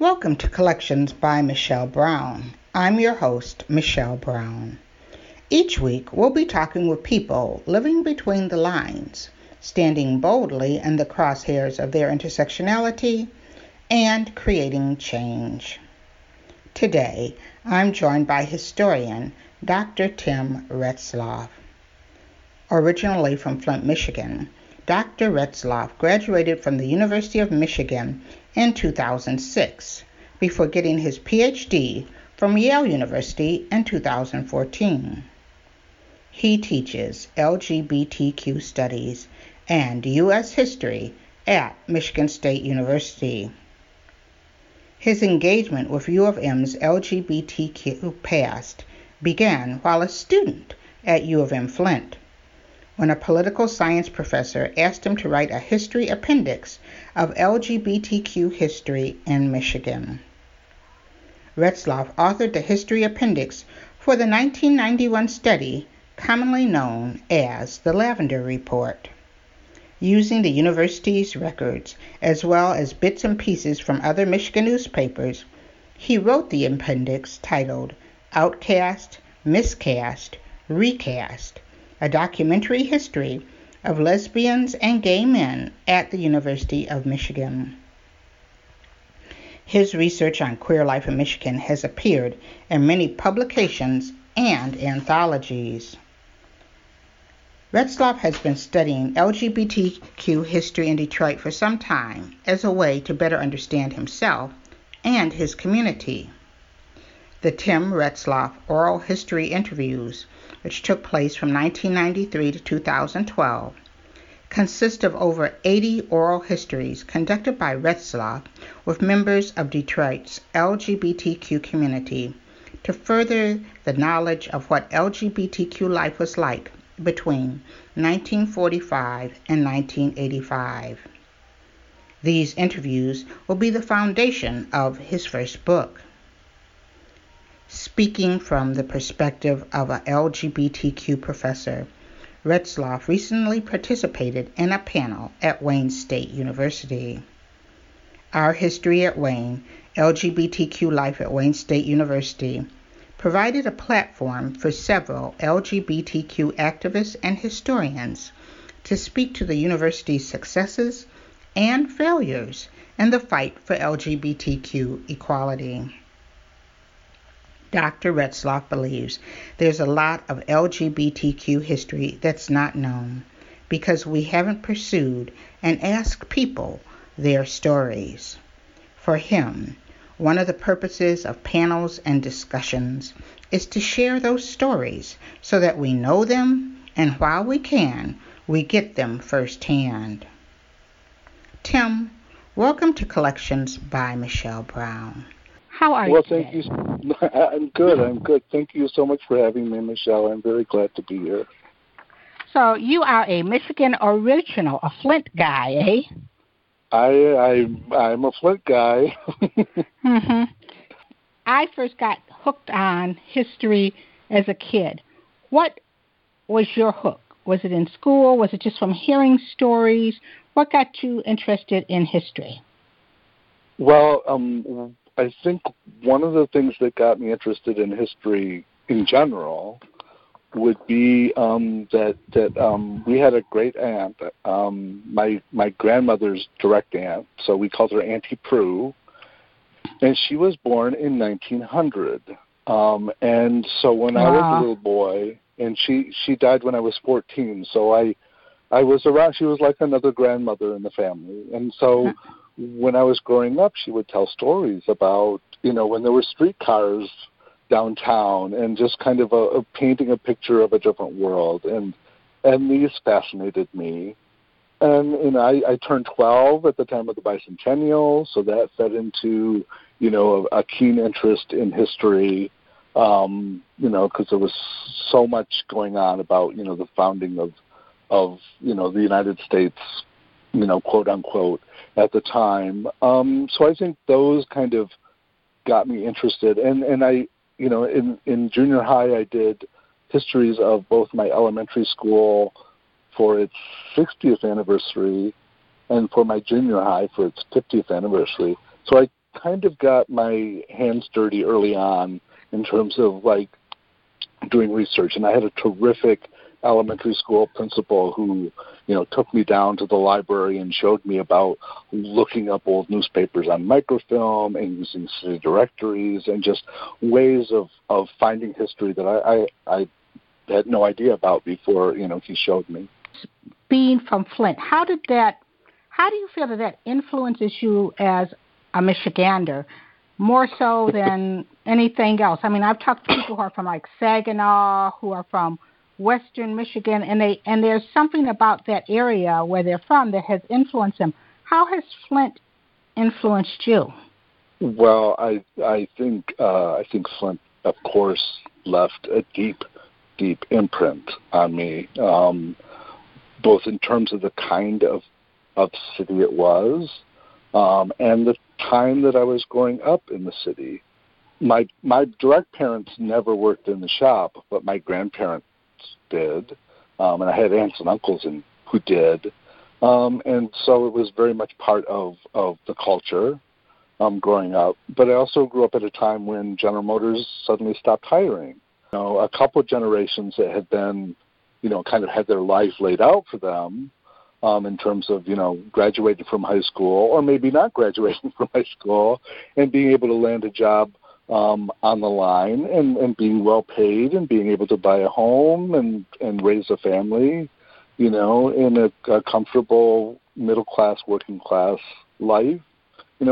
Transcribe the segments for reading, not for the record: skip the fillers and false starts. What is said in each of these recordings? Welcome to Collections by Michelle Brown. I'm your host, Michelle Brown. Each week, we'll be talking with people living between the lines, standing boldly in the crosshairs of their intersectionality, and creating change. Today, I'm joined by historian Dr. Tim Retzloff. Originally from Flint, Michigan, Dr. Retzloff graduated from the University of Michigan in 2006 before getting his PhD from Yale University in 2014. He teaches LGBTQ studies and U.S. history at Michigan State University. His engagement with U of M's LGBTQ past began while a student at U of M Flint, when a political science professor asked him to write a history appendix of LGBTQ history in Michigan. Retzloff authored the history appendix for the 1991 study commonly known as the Lavender Report. Using the university's records, as well as bits and pieces from other Michigan newspapers, he wrote the appendix titled Outcast, Miscast, Recast, a documentary history of lesbians and gay men at the University of Michigan. His research on queer life in Michigan has appeared in many publications and anthologies. Retzloff has been studying LGBTQ history in Detroit for some time as a way to better understand himself and his community. The Tim Retzloff Oral History Interviews, which took place from 1993 to 2012, consist of over 80 oral histories conducted by Retzloff with members of Detroit's LGBTQ community to further the knowledge of what LGBTQ life was like between 1945 and 1985. These interviews will be the foundation of his first book. Speaking from the perspective of a LGBTQ professor, Retzloff recently participated in a panel at Wayne State University. Our History at Wayne, LGBTQ Life at Wayne State University, provided a platform for several LGBTQ activists and historians to speak to the university's successes and failures in the fight for LGBTQ equality. Dr. Retzloff believes there's a lot of LGBTQ history that's not known because we haven't pursued and asked people their stories. For him, one of the purposes of panels and discussions is to share those stories so that we know them, and while we can, we get them firsthand. Tim, welcome to Collections by Michelle Brown. How are you? Well, thank you. I'm good. Thank you so much for having me, Michelle. I'm very glad to be here. So you are a Michigan original, a Flint guy, eh? I'm a Flint guy. Mm-hmm. I first got hooked on history as a kid. What was your hook? Was it in school? Was it just from hearing stories? What got you interested in history? Well, I think one of the things that got me interested in history in general would be that we had a great aunt, my grandmother's direct aunt, so we called her Auntie Prue, and she was born in 1900. And so when I was a little boy, and she died when I was 14, so I was around. She was like another grandmother in the family, and so. When I was growing up, she would tell stories about, when there were streetcars downtown and just kind of a painting a picture of a different world. And these fascinated me. And I turned 12 at the time of the bicentennial, so that fed into, a keen interest in history, because there was so much going on about, the founding of the United States, quote unquote, at the time. So I think those kind of got me interested. And I, in junior high, I did histories of both my elementary school for its 60th anniversary and for my junior high for its 50th anniversary. So I kind of got my hands dirty early on in terms of doing research. And I had a terrific elementary school principal who, took me down to the library and showed me about looking up old newspapers on microfilm and using city directories and just ways of finding history that I had no idea about before, he showed me. Being from Flint, how do you feel that influences you as a Michigander more so than anything else? I mean, I've talked to people who are from Saginaw, who are from Western Michigan, and there's something about that area where they're from that has influenced them. How has Flint influenced you? Well, I think Flint, of course, left a deep imprint on me, both in terms of the kind of city it was, and the time that I was growing up in the city. My direct parents never worked in the shop, but my grandparents did, and I had aunts and uncles who did, and so it was very much part of the culture growing up. But I also grew up at a time when General Motors suddenly stopped hiring. A couple of generations that had been, kind of had their life laid out for them, in terms of, graduating from high school or maybe not graduating from high school and being able to land a job on the line and being well paid and being able to buy a home and raise a family, in a comfortable middle class, working class life. It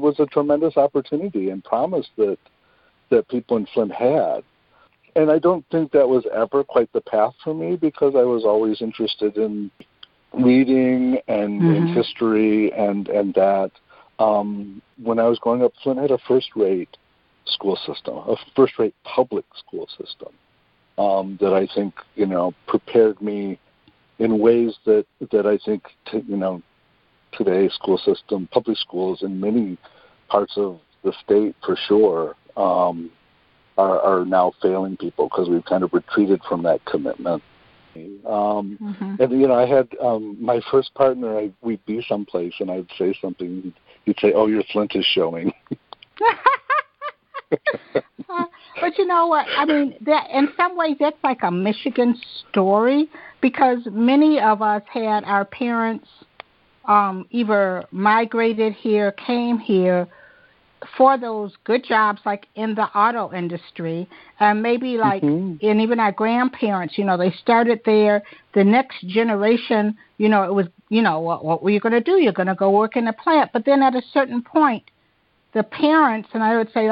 was a tremendous opportunity and promise that people in Flint had. And I don't think that was ever quite the path for me, because I was always interested in reading and mm-hmm. in history and that. When I was growing up, Flint had a first-rate school system, a first-rate public school system, that I think, prepared me in ways that I think, today's school system, public schools in many parts of the state for sure, are now failing people because we've kind of retreated from that commitment. And I had my first partner. We'd be someplace, and I'd say something. He'd say, "Oh, your Flint is showing." But you know what? I mean, that in some ways that's like a Michigan story, because many of us had our parents either migrated here, came here for those good jobs, like in the auto industry, and maybe and even our grandparents, they started there. The next generation, it was, what were you going to do? You're going to go work in a plant. But then at a certain point, the parents, and I would say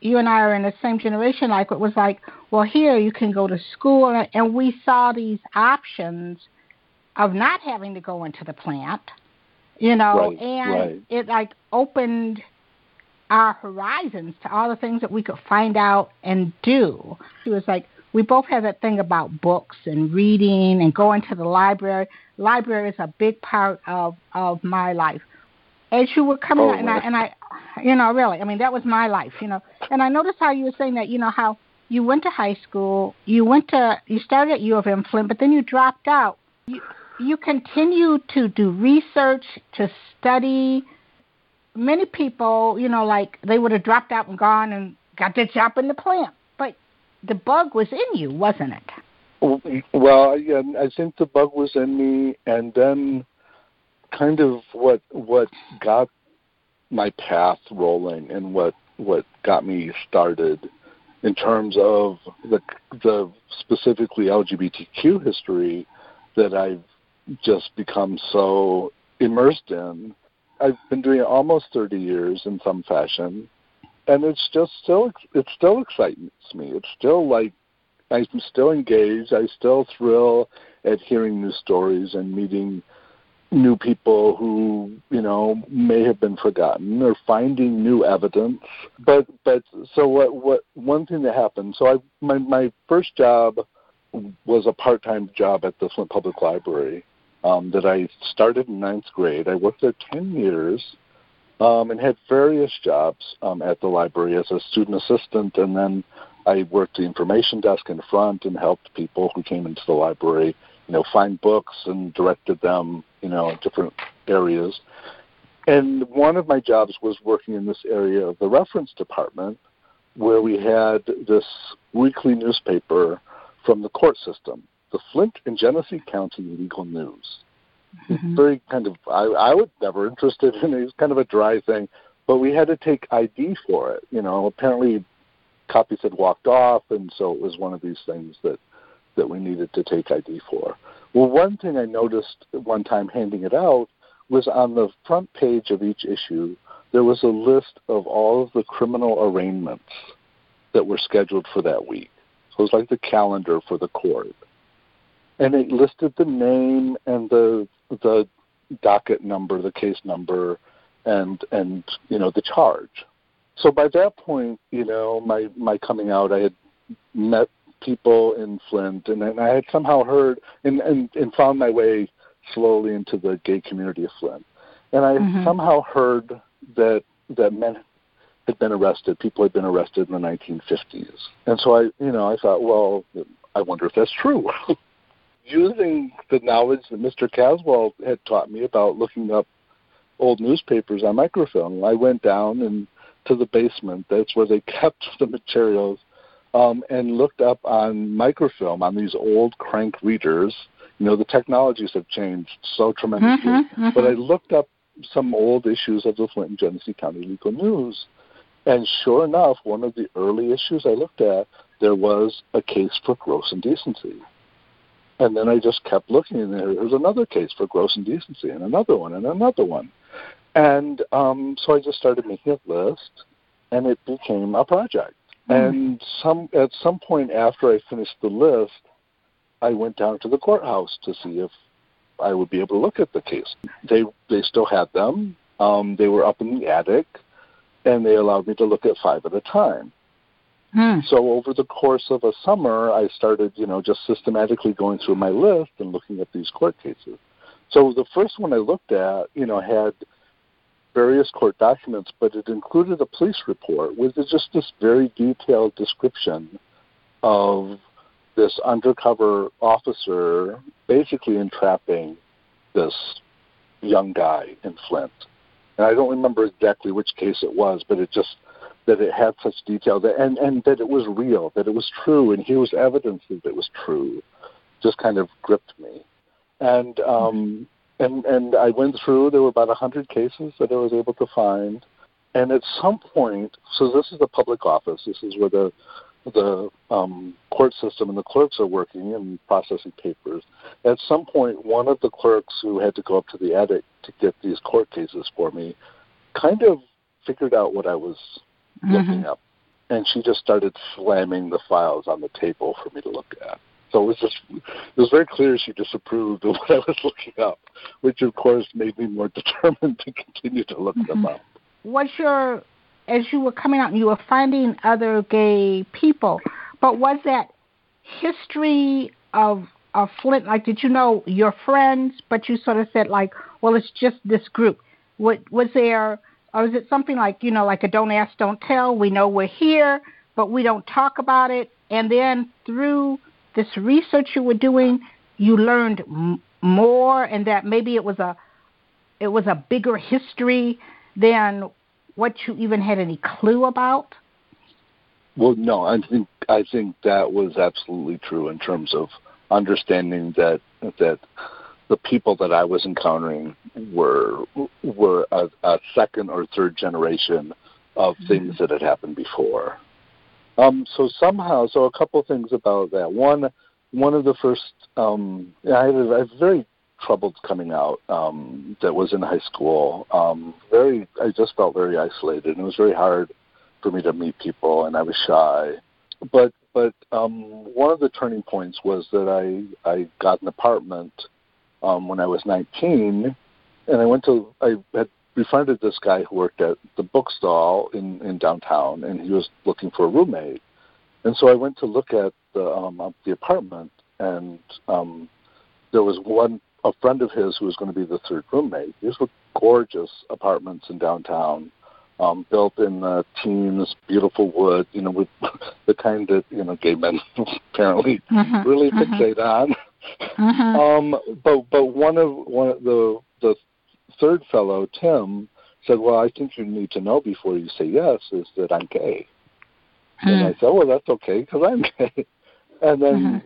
you and I are in the same generation, it was here you can go to school. And we saw these options of not having to go into the plant, it opened our horizons to all the things that we could find out and do. It was we both had that thing about books and reading and going to the library. Library is a big part of my life. As you were coming out, and I, really, I mean, that was my life, And I noticed how you were saying that, how you went to high school, you started at U of M Flint, but then you dropped out. You continued to do research, to study. Many people, they would have dropped out and gone and got their job in the plant. But the bug was in you, wasn't it? Well, yeah, I think the bug was in me. And then kind of what got my path rolling and what got me started in terms of the specifically LGBTQ history that I've just become so immersed in. I've been doing it almost 30 years in some fashion, And it's just still, it still excites me. It's still like, I'm still engaged. I still thrill at hearing new stories and meeting new people who, you know, may have been forgotten, or finding new evidence. But so what one thing that happened, so my first job was a part-time job at the Flint Public Library that I started in ninth grade. I worked there 10 years. And had various jobs at the library as a student assistant, and then I worked the information desk in front and helped people who came into the library, you know, find books and directed them, you know, in different areas. And one of my jobs was working in this area of the reference department, where we had this weekly newspaper from the court system, the Flint and Genesee County Legal News. It's very kind of, I was never interested in it. It was kind of a dry thing, but we had to take ID for it. You know, apparently copies had walked off, and so it was one of these things that we needed to take ID for. Well, one thing I noticed one time handing it out was on the front page of each issue, there was a list of all of the criminal arraignments that were scheduled for that week. So it was like the calendar for the court. And it listed the name and the docket number, the case number, and you know, the charge. So by that point, you know, my coming out, I had met people in Flint, and I had somehow heard and found my way slowly into the gay community of Flint. And I somehow heard that men had been arrested, people had been arrested in the 1950s. And so I, you know, I thought, well, I wonder if that's true. Using the knowledge that Mr. Caswell had taught me about looking up old newspapers on microfilm, I went down and to the basement. That's where they kept the materials, and looked up on microfilm on these old crank readers. You know, the technologies have changed so tremendously. But I looked up some old issues of the Flint and Genesee County Legal News, and sure enough, one of the early issues I looked at, there was a case for gross indecency. And then I just kept looking, and there was another case for gross indecency, and another one, and another one. And so I just started making a list, and it became a project. And at some point after I finished the list, I went down to the courthouse to see if I would be able to look at the case. They still had them. They were up in the attic, and they allowed me to look at five at a time. So over the course of a summer, I started, you know, just systematically going through my list and looking at these court cases. So the first one I looked at, you know, had various court documents, but it included a police report with just this very detailed description of this undercover officer basically entrapping this young guy in Flint. And I don't remember exactly which case it was, but it just... that it had such detail, and that it was real, that it was true, and here was evidence that it was true, just kind of gripped me. And and I went through, there were about 100 cases that I was able to find, and at some point, so this is the public office, this is where the court system and the clerks are working and processing papers. At some point, one of the clerks who had to go up to the attic to get these court cases for me kind of figured out what I was looking up, and she just started slamming the files on the table for me to look at. So it was very clear she disapproved of what I was looking up, which of course made me more determined to continue to look them up. As you were coming out and you were finding other gay people, but was that history of Flint, like, did you know your friends, but you sort of said like, well, it's just this group. Was there... or is it something like, you know, like a don't ask, don't tell, we know we're here, but we don't talk about it? And then through this research you were doing, you learned more, and that maybe it was a bigger history than what you even had any clue about? Well, no, I think that was absolutely true in terms of understanding that the people that I was encountering were a second or third generation of things that had happened before. So a couple things about that. One of the first, I had a very troubled coming out that was in high school. I just felt very isolated, and it was very hard for me to meet people, and I was shy. But one of the turning points was that I got an apartment when I was 19, and I had befriended this guy who worked at the bookstall in downtown, and he was looking for a roommate. And so I went to look at the apartment, and there was a friend of his who was going to be the third roommate. These were gorgeous apartments in downtown, built in the teens, beautiful wood, with the kind that, gay men apparently really fixate on. But the third fellow, Tim, said, well, I think you need to know before you say yes is that I'm gay. And I said, well, that's okay because I'm gay. And then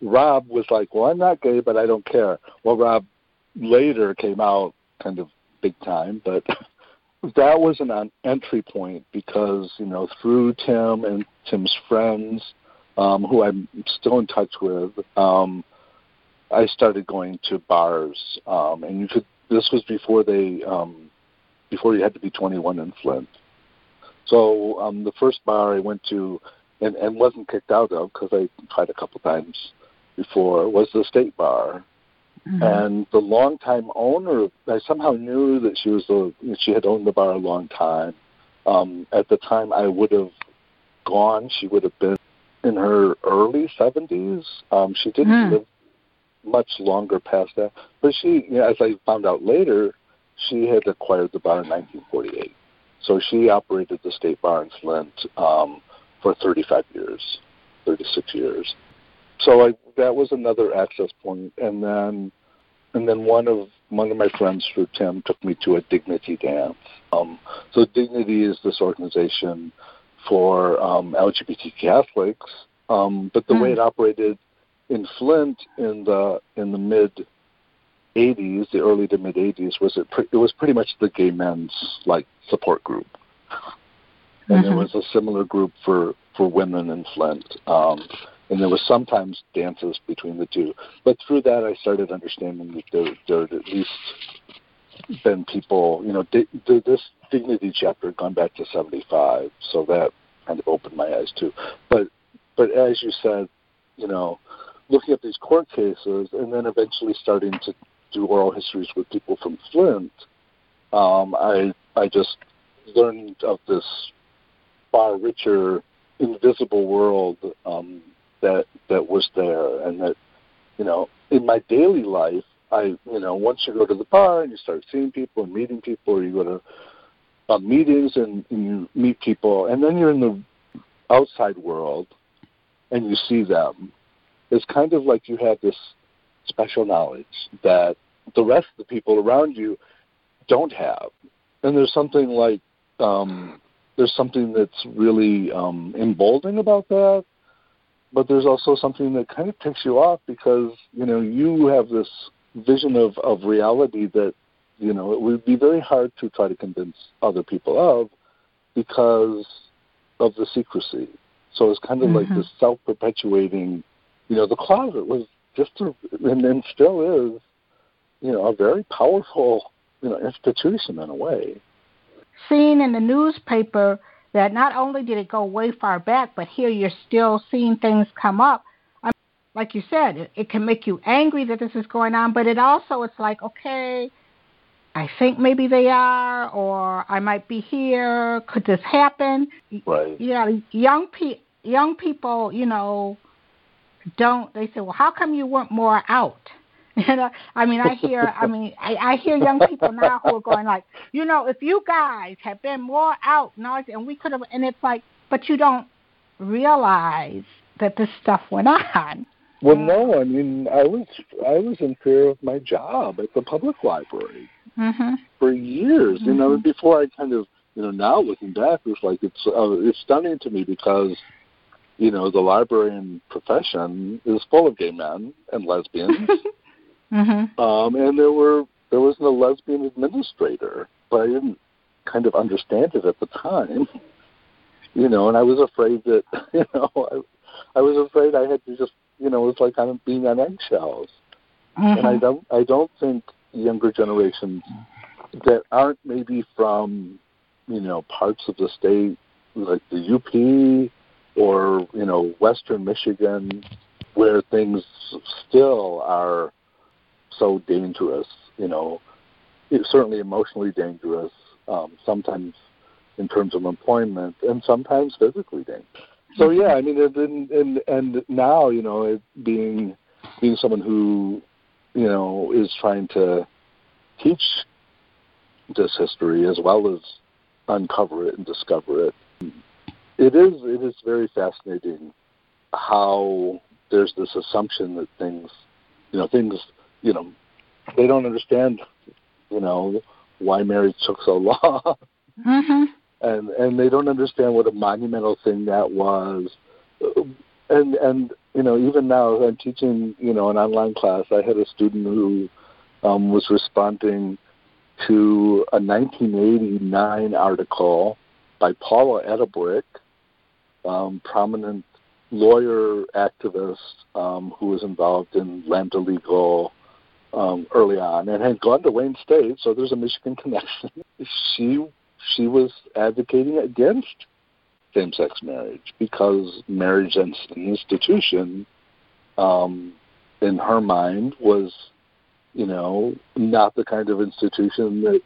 Rob was like, well, I'm not gay, but I don't care. Well, Rob later came out kind of big time, but that was an entry point because, through Tim and Tim's friends, who I'm still in touch with, I started going to bars. And this was before you had to be 21 in Flint. So the first bar I went to and wasn't kicked out of, because I tried a couple times before, was the State Bar. Mm-hmm. And the longtime owner, I somehow knew that she had owned the bar a long time. At the time I would have gone, she would have been in her early 70s. She didn't live much longer past that. But she, as I found out later, she had acquired the bar in 1948. So she operated the State Bar in Flint for 36 years. So that was another access point. And then one of my friends through Tim took me to a Dignity dance. So Dignity is this organization for LGBT Catholics, but the way it operated in Flint in the mid 80s, the early to mid 80s, was it was pretty much the gay men's support group. And there was a similar group for women in Flint. And there was sometimes dances between the two. But through that, I started understanding that there had at least been people, this Dignity chapter had gone back to 1975. So that kind of opened my eyes too. But as you said, looking at these court cases and then eventually starting to do oral histories with people from Flint, I just learned of this far richer, invisible world that was there, and that, in my daily life, once you go to the bar and you start seeing people and meeting people, or you go to meetings and you meet people, and then you're in the outside world and you see them, it's kind of like you have this special knowledge that the rest of the people around you don't have. And there's something that's really emboldening about that, but there's also something that kind of takes you off because, you have this vision of reality that, it would be very hard to try to convince other people of because of the secrecy. So it's kind of like this self-perpetuating, the closet was just, and still is, a very powerful institution in a way. Seeing in the newspaper that not only did it go way far back, but here you're still seeing things come up. Like you said, it can make you angry that this is going on, but it's like, okay, I think maybe they are, or I might be here. Could this happen? Right. Young people, they say, well, how come you weren't more out? I hear young people now who are going like, if you guys had been more out, and we could have, and it's like, but you don't realize that this stuff went on. Well, no, I was in fear of my job at the public library for years, before I kind of, now looking back, it's like, it's stunning to me because, the librarian profession is full of gay men and lesbians. And there was no lesbian administrator, but I didn't kind of understand it at the time, and I was afraid that, I was afraid I had to just, it's like I'm being on eggshells. And I don't think younger generations that aren't maybe from, parts of the state like the UP or, you know, Western Michigan, where things still are so dangerous, you know, it's certainly emotionally dangerous, sometimes in terms of employment and sometimes physically dangerous. So, yeah, I mean, and now, you know, it being someone who, you know, is trying to teach this history as well as uncover it and discover it, it is very fascinating how there's this assumption that things, they don't understand, you know, why marriage took so long. Mm-hmm. And they don't understand what a monumental thing that was. And you know, even now I'm teaching, you know, an online class. I had a student who was responding to a 1989 article by Paula Ettelbrick, prominent lawyer activist who was involved in Lambda Legal early on and had gone to Wayne State, so there's a Michigan connection. She was advocating against same-sex marriage because marriage as an institution, in her mind, was, you know, not the kind of institution that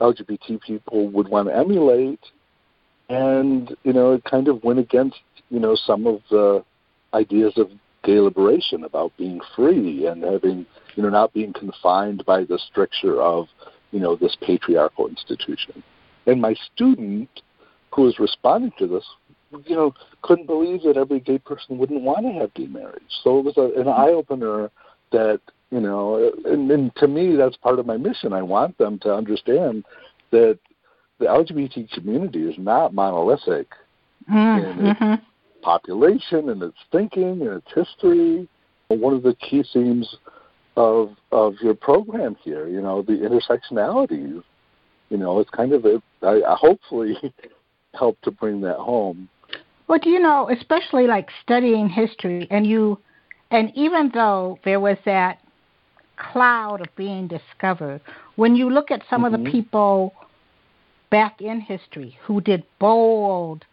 LGBT people would want to emulate. And, you know, it kind of went against, you know, some of the ideas of gay liberation about being free and having, you know, not being confined by the stricture of, you know, this patriarchal institution. And my student who was responding to this, you know, couldn't believe that every gay person wouldn't want to have gay marriage. So it was an eye-opener that, you know, and to me, that's part of my mission. I want them to understand that the LGBT community is not monolithic in its population and its thinking and its history. One of the key themes of your program here, you know, the intersectionalities, you know, it's kind of I hopefully help to bring that home. Well, you know, especially like studying history, and even though there was that cloud of being discovered, when you look at some of the people back in history who did bold,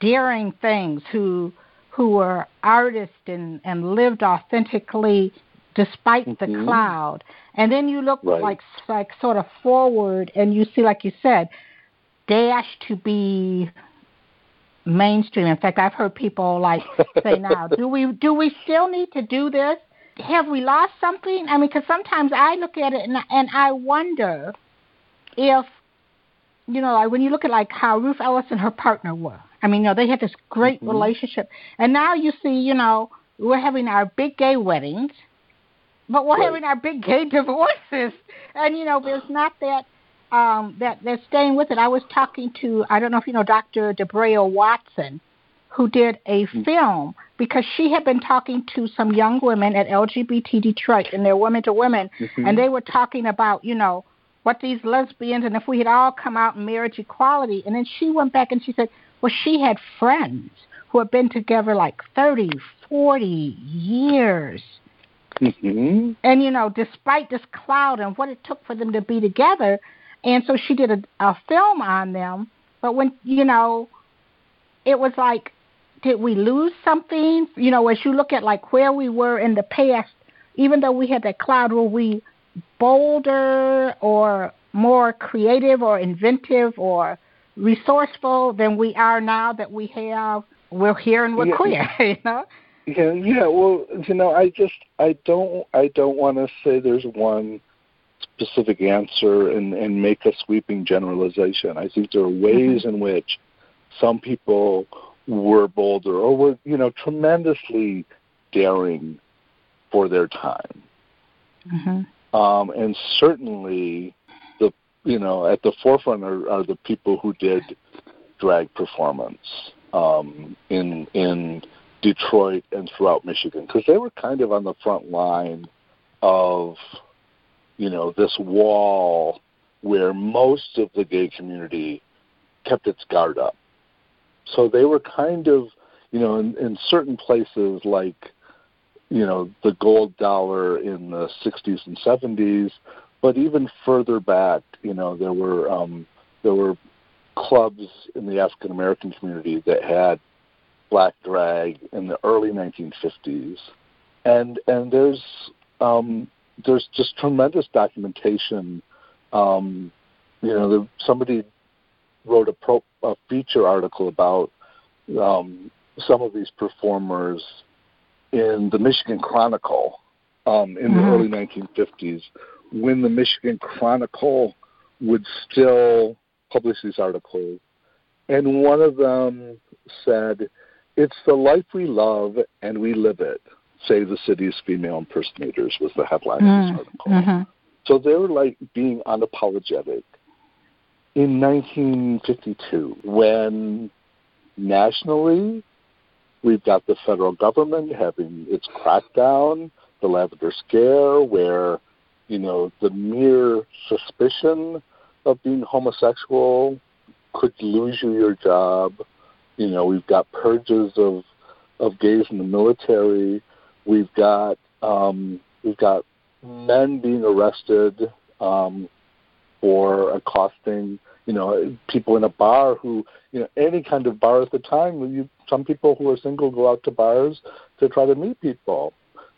daring things, who were artists and lived authentically despite the cloud. And then you look like sort of forward and you see, like you said, dash to be mainstream. In fact, I've heard people like say now, do we still need to do this? Have we lost something? I mean, because sometimes I look at it and I wonder if, you know, like when you look at like how Ruth Ellis and her partner were. I mean, you know, they had this great relationship. And now you see, you know, we're having our big gay weddings, but we're having our big gay divorces. And, you know, there's not that that staying with it. I was talking to, I don't know if you know, Dr. DeBrea Watson, who did a film, because she had been talking to some young women at LGBT Detroit, and they're women to women, and they were talking about, you know, what these lesbians, and if we had all come out in marriage equality. And then she went back and she said, well, she had friends who had been together like 30, 40 years. Mm-hmm. And, you know, despite this cloud and what it took for them to be together, and so she did a film on them, but when, you know, it was like, did we lose something? You know, as you look at, like, where we were in the past, even though we had that cloud, were we bolder or more creative or inventive or resourceful than we are now that we have, we're here and we're queer, you know? Yeah, well, you know, I don't want to say there's one specific answer and make a sweeping generalization. I think there are ways in which some people were bolder or were, you know, tremendously daring for their time. Mm-hmm. And certainly, at the forefront are the people who did drag performance in Detroit and throughout Michigan, because they were kind of on the front line of, you know, this wall where most of the gay community kept its guard up. So they were kind of, you know, in certain places like, you know, the Gold Dollar in the 60s and 70s, but even further back, you know, there were clubs in the African American community that had black drag in the early 1950s, and there's just tremendous documentation. Somebody wrote a feature article about some of these performers in the Michigan Chronicle in the early 1950s, when the Michigan Chronicle would still publish these articles. And one of them said, "It's the life we love and we live it, say the city's female impersonators," was the headline of this article. Mm-hmm. So they were like being unapologetic. In 1952, when nationally we've got the federal government having its crackdown, the Lavender Scare, where, the mere suspicion of being homosexual could lose you your job. We've got purges of gays in the military. We've got men being arrested for accosting, people in a bar who, any kind of bar at the time. Some people who are single go out to bars to try to meet people,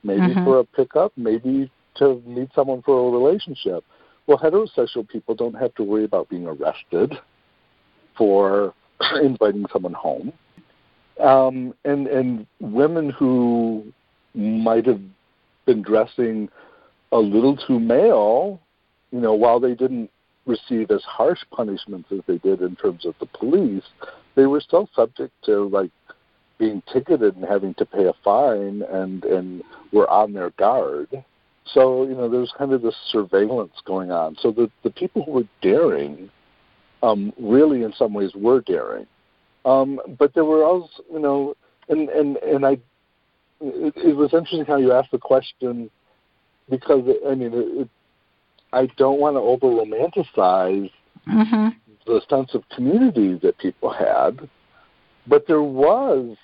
maybe for a pickup, maybe to meet someone for a relationship. Well, heterosexual people don't have to worry about being arrested for inviting someone home. And women who might have been dressing a little too male, while they didn't receive as harsh punishments as they did in terms of the police, they were still subject to being ticketed and having to pay a fine and were on their guard. So, there's kind of this surveillance going on. So the people who were daring, really in some ways were daring. But there were also, it was interesting how you asked the question, because, I don't want to over-romanticize the sense of community that people had, but there was,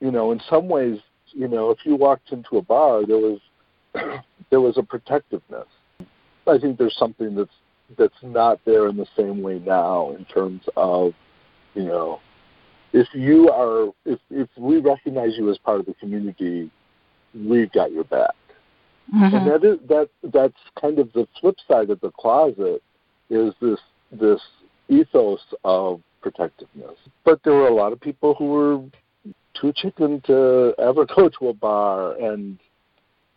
in some ways, if you walked into a bar, there was a protectiveness. I think there's something that's not there in the same way now in terms of, if we recognize you as part of the community, we've got your back. Mm-hmm. And that's kind of the flip side of the closet, is this ethos of protectiveness. But there were a lot of people who were too chicken to ever go to a bar, and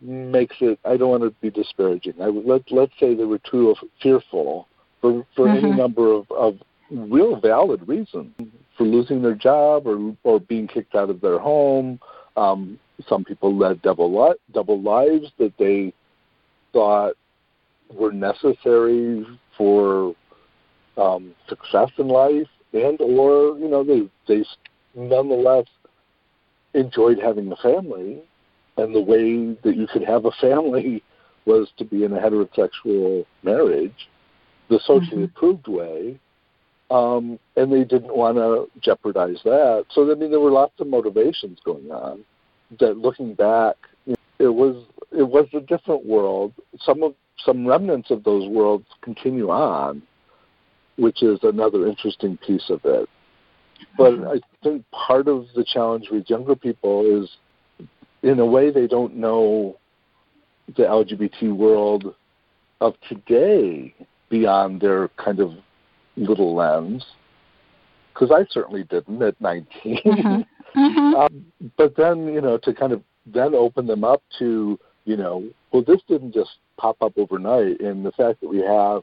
makes it, I don't want to be disparaging, let's say they were too fearful for any number of real valid reasons, for losing their job or being kicked out of their home. Some people led double lives that they thought were necessary for success in life, and or they nonetheless enjoyed having a family. And the way that you could have a family was to be in a heterosexual marriage, the socially approved way, and they didn't want to jeopardize that. So, there were lots of motivations going on that, looking back, it was a different world. Some remnants of those worlds continue on, which is another interesting piece of it. But I think part of the challenge with younger people is, in a way, they don't know the LGBT world of today beyond their kind of little lens, because I certainly didn't at 19. But then, to kind of then open them up to, well, this didn't just pop up overnight, and the fact that we have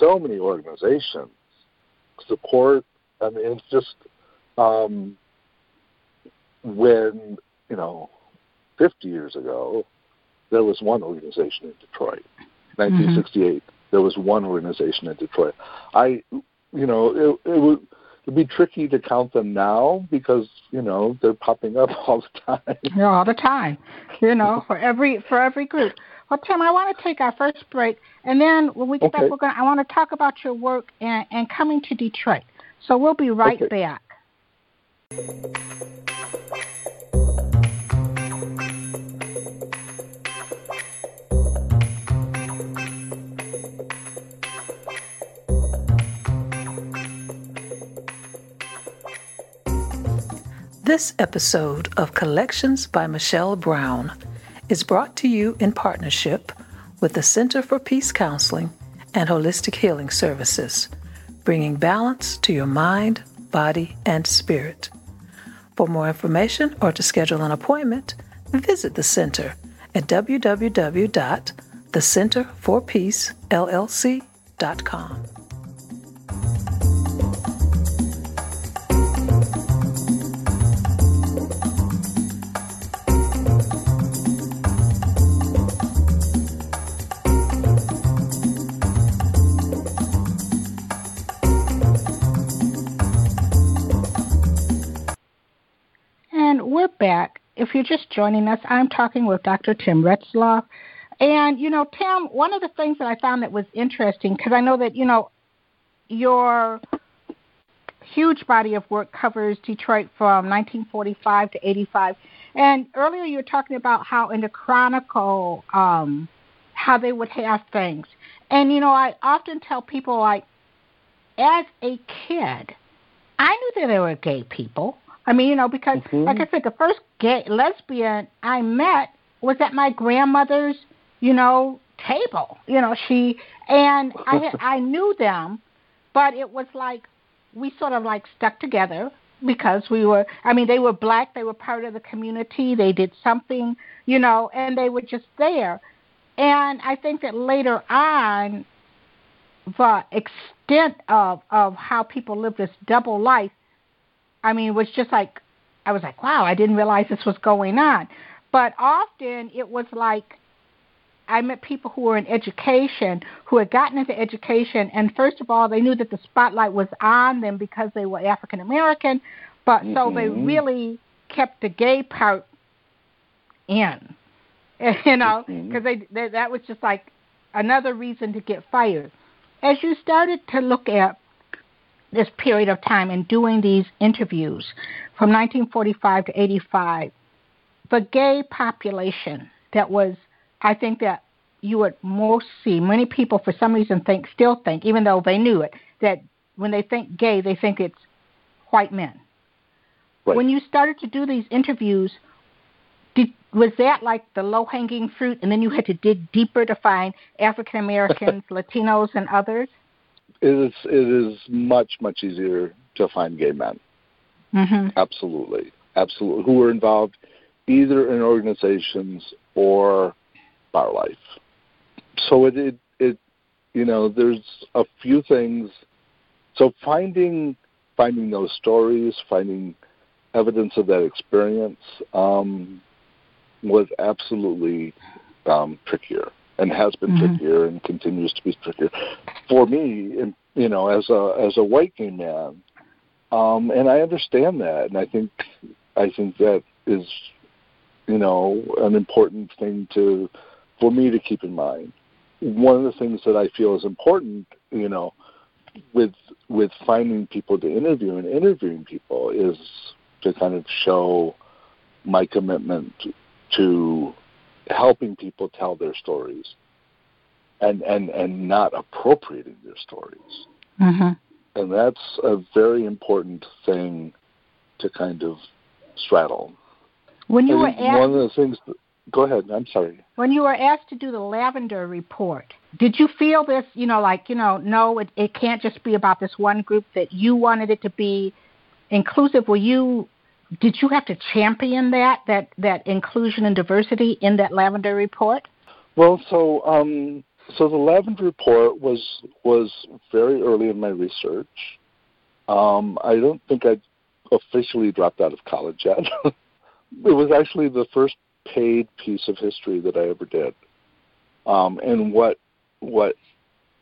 so many organizations, support, it's just when, 50 years ago, there was one organization in Detroit. 1968, there was one organization in Detroit. It'd be tricky to count them now because, they're popping up all the time. Yeah, all the time, for every group. Well, Tim, I want to take our first break, and then when we get back, I want to talk about your work and coming to Detroit. So we'll be right back. This episode of Collections by Michelle Brown is brought to you in partnership with the Center for Peace Counseling and Holistic Healing Services, bringing balance to your mind, body, and spirit. For more information or to schedule an appointment, visit the center at www.thecenterforpeacellc.com. Back. If you're just joining us, I'm talking with Dr. Tim Retzloff. And, Tim, one of the things that I found that was interesting, because I know that, your huge body of work covers Detroit from 1945 to 85. And earlier you were talking about how in the Chronicle, how they would have things. And, I often tell people, like, as a kid, I knew that there were gay people. I mean, because, like I said, the first gay lesbian I met was at my grandmother's, table. I knew them, but it was like we sort of like stuck together because they were black, they were part of the community, they did something, and they were just there. And I think that later on, the extent of how people live this double life, it was just like, I was like, wow, I didn't realize this was going on. But often it was like I met people who were in education, who had gotten into education, and first of all, they knew that the spotlight was on them because they were African American, but so they really kept the gay part in, because they that was just like another reason to get fired. As you started to look at this period of time and doing these interviews from 1945 to 85, the gay population that was, I think that you would most see, many people for some reason still think, even though they knew it, that when they think gay, they think it's white men. Right. When you started to do these interviews, was that like the low-hanging fruit, and then you had to dig deeper to find African Americans, Latinos, and others? It is much, much easier to find gay men. Mm-hmm. Absolutely. Absolutely. Who were involved either in organizations or bar life. So it there's a few things. So finding those stories, finding evidence of that experience was absolutely trickier. And has been trickier and continues to be trickier for me, as a white gay man, and I understand that, and I think that is, an important thing for me to keep in mind. One of the things that I feel is important, with finding people to interview and interviewing people is to kind of show my commitment to helping people tell their stories and not appropriating their stories. Mm-hmm. And that's a very important thing to kind of straddle. When you were asked, one of the things that, go ahead, I'm sorry. When you were asked to do the Lavender Report, did you feel this, no, it can't just be about this one group, that you wanted it to be inclusive? Did you have to champion that inclusion and diversity in that Lavender Report? Well, so the Lavender Report was very early in my research. I don't think I officially dropped out of college yet. It was actually the first paid piece of history that I ever did. And what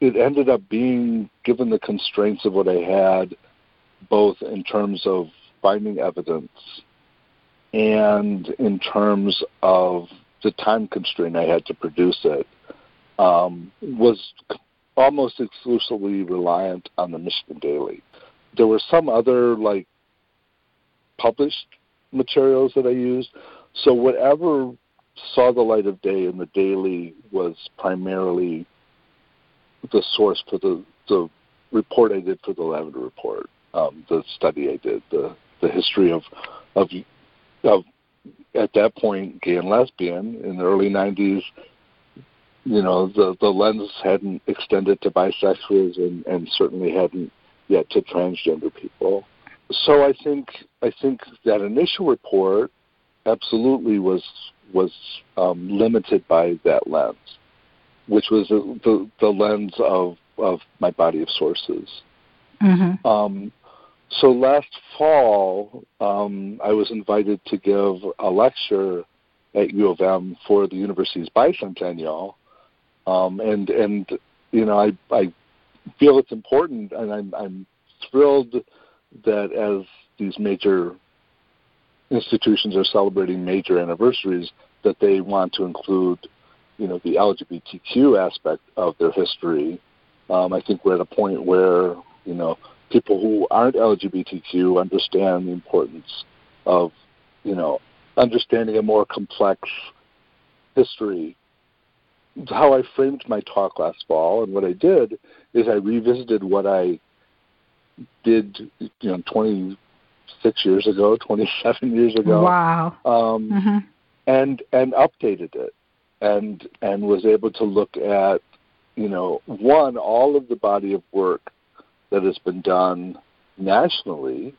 it ended up being, given the constraints of what I had, both in terms of finding evidence and in terms of the time constraint I had to produce it, was almost exclusively reliant on the Michigan Daily. There were some other published materials that I used. So whatever saw the light of day in the Daily was primarily the source for the report I did for the Lavender Report, the study I did, the history of of at that point, gay and lesbian. In the early 90s, you know, the lens hadn't extended to bisexuals and certainly hadn't yet to transgender people. So I think that initial report absolutely was limited by that lens, which was the lens of my body of sources. Mm-hmm. So last fall, I was invited to give a lecture at U of M for the university's bicentennial, and you know I feel it's important, and I'm thrilled that as these major institutions are celebrating major anniversaries, that they want to include, you know, the LGBTQ aspect of their history. I think we're at a point where, you know, people who aren't LGBTQ understand the importance of, you know, understanding a more complex history. How I framed my talk last fall and what I did is I revisited what I did, you know, 26 years ago, 27 years ago. Wow. Mm-hmm. and updated it and was able to look at, you know, one, all of the body of work that has been done nationally,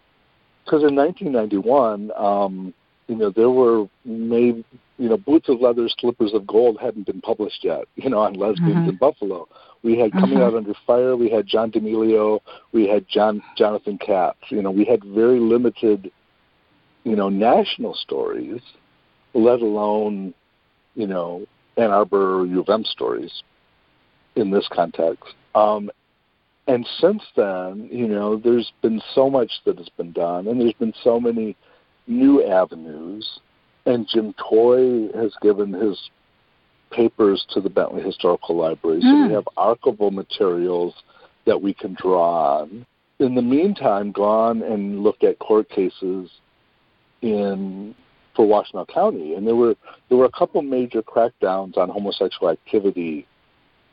because in 1991, you know, there were maybe, you know, Boots of Leather, Slippers of Gold hadn't been published yet, you know, on lesbians mm-hmm. in Buffalo. We had Coming Out Under Fire, we had John D'Amelio, we had Jonathan Katz. You know, we had very limited, you know, national stories, let alone, you know, Ann Arbor or U of M stories in this context. And since then, you know, there's been so much that has been done, and there's been so many new avenues. And Jim Toy has given his papers to the Bentley Historical Library, so we have archival materials that we can draw on. In the meantime, gone and looked at court cases for Washtenaw County, and there were a couple major crackdowns on homosexual activity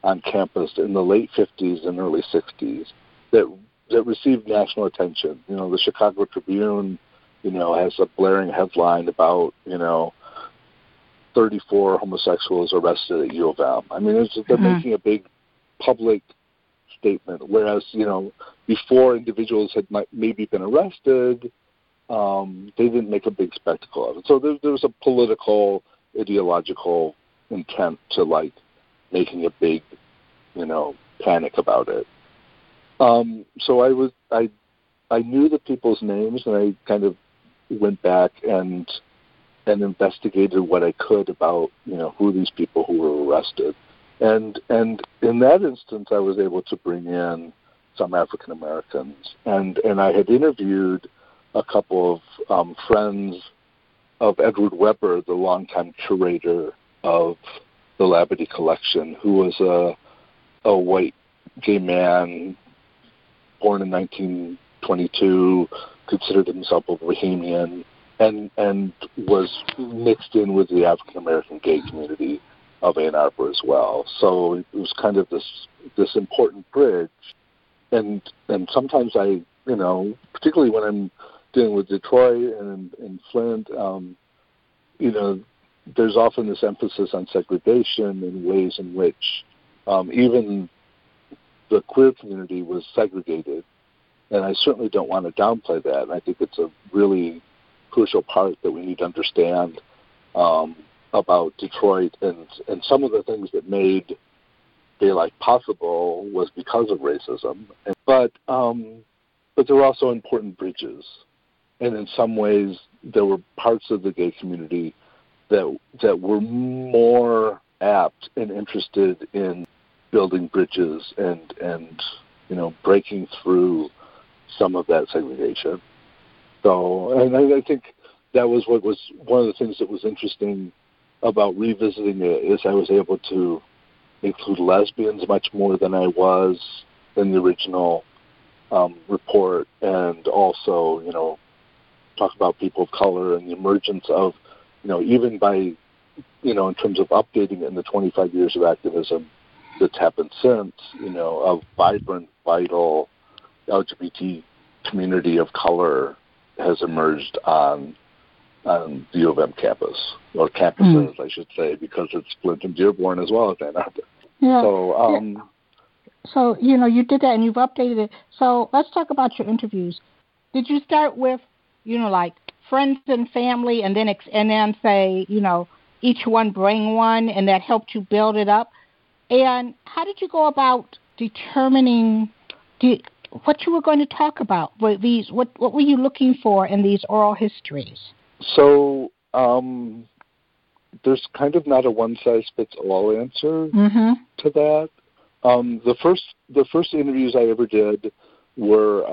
on campus in the late 50s and early 60s that received national attention. You know, the Chicago Tribune, you know, has a blaring headline about, you know, 34 homosexuals arrested at U of M. I mean, they're making a big public statement, whereas, you know, before individuals had maybe been arrested, they didn't make a big spectacle of it. So there was a political, ideological intent to, like, making a big, you know, panic about it. So I knew the people's names, and I kind of went back and investigated what I could about, you know, who these people who were arrested. And in that instance, I was able to bring in some African Americans. And I had interviewed a couple of friends of Edward Weber, the longtime curator of the Labadie Collection, who was a white gay man born in 1922, considered himself a Bohemian, and was mixed in with the African-American gay community of Ann Arbor as well. So it was kind of this important bridge. And sometimes I, you know, particularly when I'm dealing with Detroit and Flint, you know, there's often this emphasis on segregation and ways in which even the queer community was segregated. And I certainly don't want to downplay that. And I think it's a really crucial part that we need to understand about Detroit, and some of the things that made gay life possible was because of racism. But there were also important bridges, and in some ways there were parts of the gay community that were more apt and interested in building bridges and you know, breaking through some of that segregation. So, and I think that was what was one of the things that was interesting about revisiting it, is I was able to include lesbians much more than I was in the original report, and also, you know, talk about people of color and the emergence of, you know, even by, you know, in terms of updating it in the 25 years of activism that's happened since, you know, a vibrant, vital LGBT community of color has emerged on on U of M campus, or campuses, I should say, because it's Flint and Dearborn as well as Ann Arbor. Yeah. So, you know, you did that and you've updated it. So let's talk about your interviews. Did you start with, you know, like friends and family and then say, you know, each one bring one, and that helped you build it up? And how did you go about determining what you were going to talk about? What were you looking for in these oral histories? So there's kind of not a one-size-fits-all answer to that. The first interviews I ever did were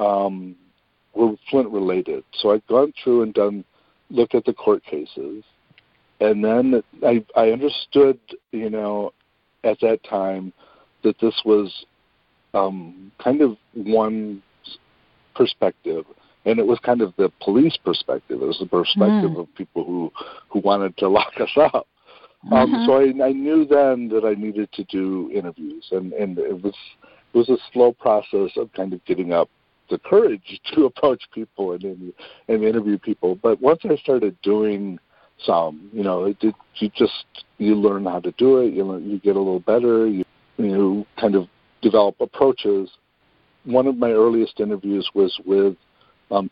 Flint-related. So I'd gone through and looked at the court cases. And then I understood, you know, at that time that this was kind of one perspective. And it was kind of the police perspective. It was the perspective of people who wanted to lock us up. So I knew then that I needed to do interviews. And it was a slow process of kind of getting up the courage to approach people and interview people. But once I started doing some, you know, you learn how to do it. You get a little better. You kind of develop approaches. One of my earliest interviews was with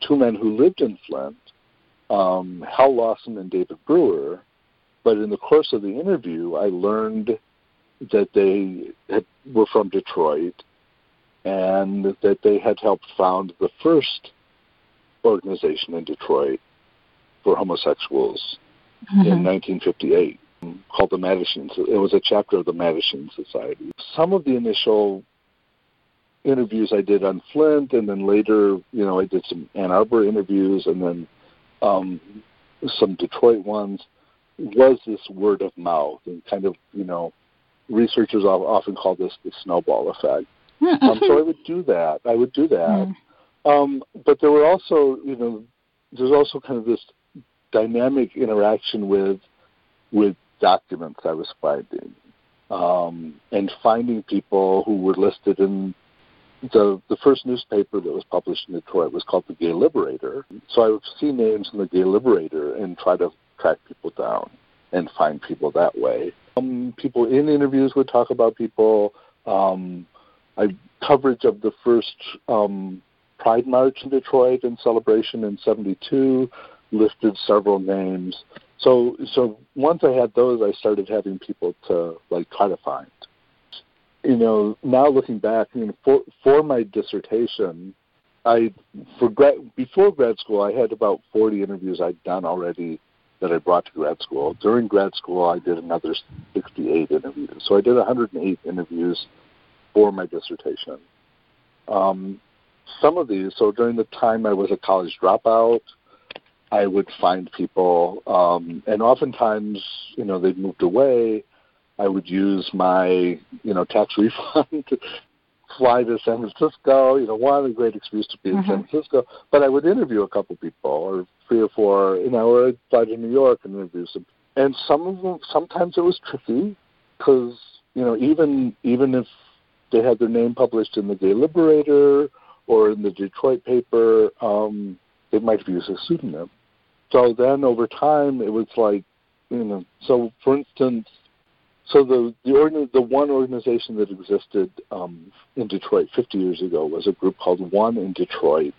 two men who lived in Flint, Hal Lawson and David Brewer. But in the course of the interview, I learned that they were from Detroit and that they had helped found the first organization in Detroit for homosexuals. In 1958, called the Mattachine. It was a chapter of the Mattachine Society. Some of the initial interviews I did on Flint, and then later, you know, I did some Ann Arbor interviews, and then some Detroit ones. Was this word of mouth, and kind of, you know, researchers often call this the snowball effect. So I would do that. But there were also, you know, there's also kind of this dynamic interaction with documents I was finding, and finding people who were listed in the first newspaper that was published in Detroit was called the Gay Liberator. So I would see names in the Gay Liberator and try to track people down and find people that way. People in interviews would talk about people. Coverage of the first Pride March in Detroit and celebration in 1972 listed several names. So once I had those, I started having people to like try to find. You know, now looking back, you know, for my dissertation, before grad school, I had about 40 interviews I'd done already that I brought to grad school. During grad school, I did another 68 interviews. So I did 108 interviews for my dissertation. Some of these, so during the time I was a college dropout, I would find people, and oftentimes, you know, they'd moved away. I would use my, you know, tax refund to fly to San Francisco. You know, what a great excuse to be in San Francisco. But I would interview a couple people, or three or four, you know, or I'd fly to New York and interview some. And some of them, sometimes it was tricky because, you know, even if they had their name published in the Gay Liberator or in the Detroit paper, they might use a pseudonym. So then over time, it was like, you know, so for instance, the one organization that existed in Detroit 50 years ago was a group called One in Detroit.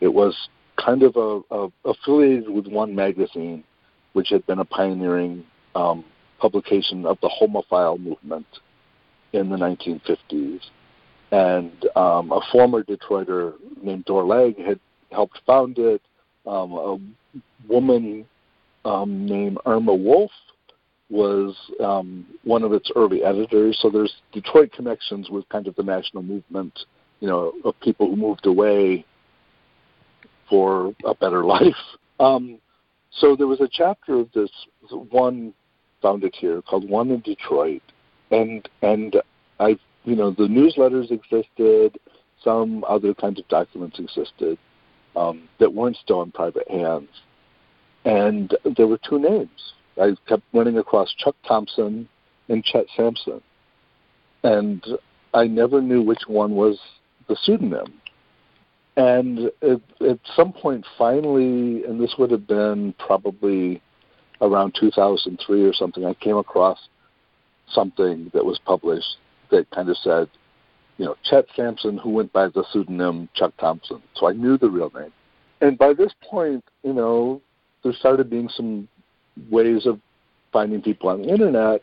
It was kind of affiliated with One Magazine, which had been a pioneering publication of the homophile movement in the 1950s. And a former Detroiter named Dore Legge had helped found it. A woman named Irma Wolf was one of its early editors. So there's Detroit connections with kind of the national movement, you know, of people who moved away for a better life. So there was a chapter of this one founded here called One in Detroit. And I, you know, the newsletters existed, some other kinds of documents existed that weren't still in private hands. And there were two names. I kept running across Chuck Thompson and Chet Sampson. And I never knew which one was the pseudonym. And at some point, finally, and this would have been probably around 2003 or something, I came across something that was published that kind of said, you know, Chet Sampson, who went by the pseudonym Chuck Thompson. So I knew the real name. And by this point, you know, there started being some ways of finding people on the internet,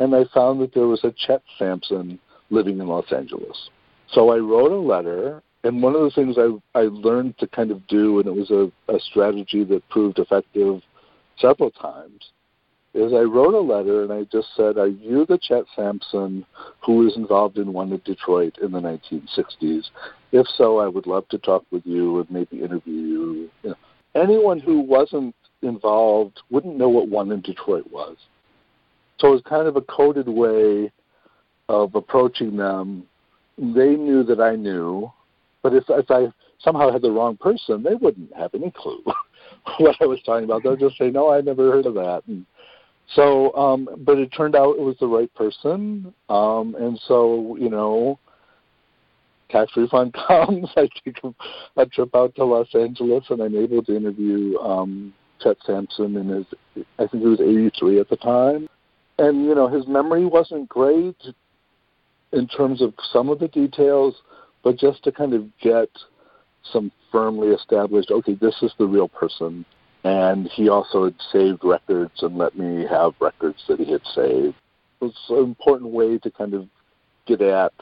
and I found that there was a Chet Sampson living in Los Angeles. So I wrote a letter, and one of the things I learned to kind of do, and it was a strategy that proved effective several times, is I wrote a letter and I just said, "Are you the Chet Sampson who was involved in One in Detroit in the 1960s? If so, I would love to talk with you and maybe interview you." You know, anyone who wasn't involved wouldn't know what One in Detroit was. So it was kind of a coded way of approaching them. They knew that I knew, but if I somehow had the wrong person, they wouldn't have any clue what I was talking about. They'll just say, "No, I never heard of that." And so, but it turned out it was the right person, and so, you know, tax refund comes, I take a trip out to Los Angeles, and I'm able to interview Chet Sampson in his, I think he was 83 at the time. And, you know, his memory wasn't great in terms of some of the details, but just to kind of get some firmly established, okay, this is the real person. And he also had saved records and let me have records that he had saved. It's an important way to kind of get at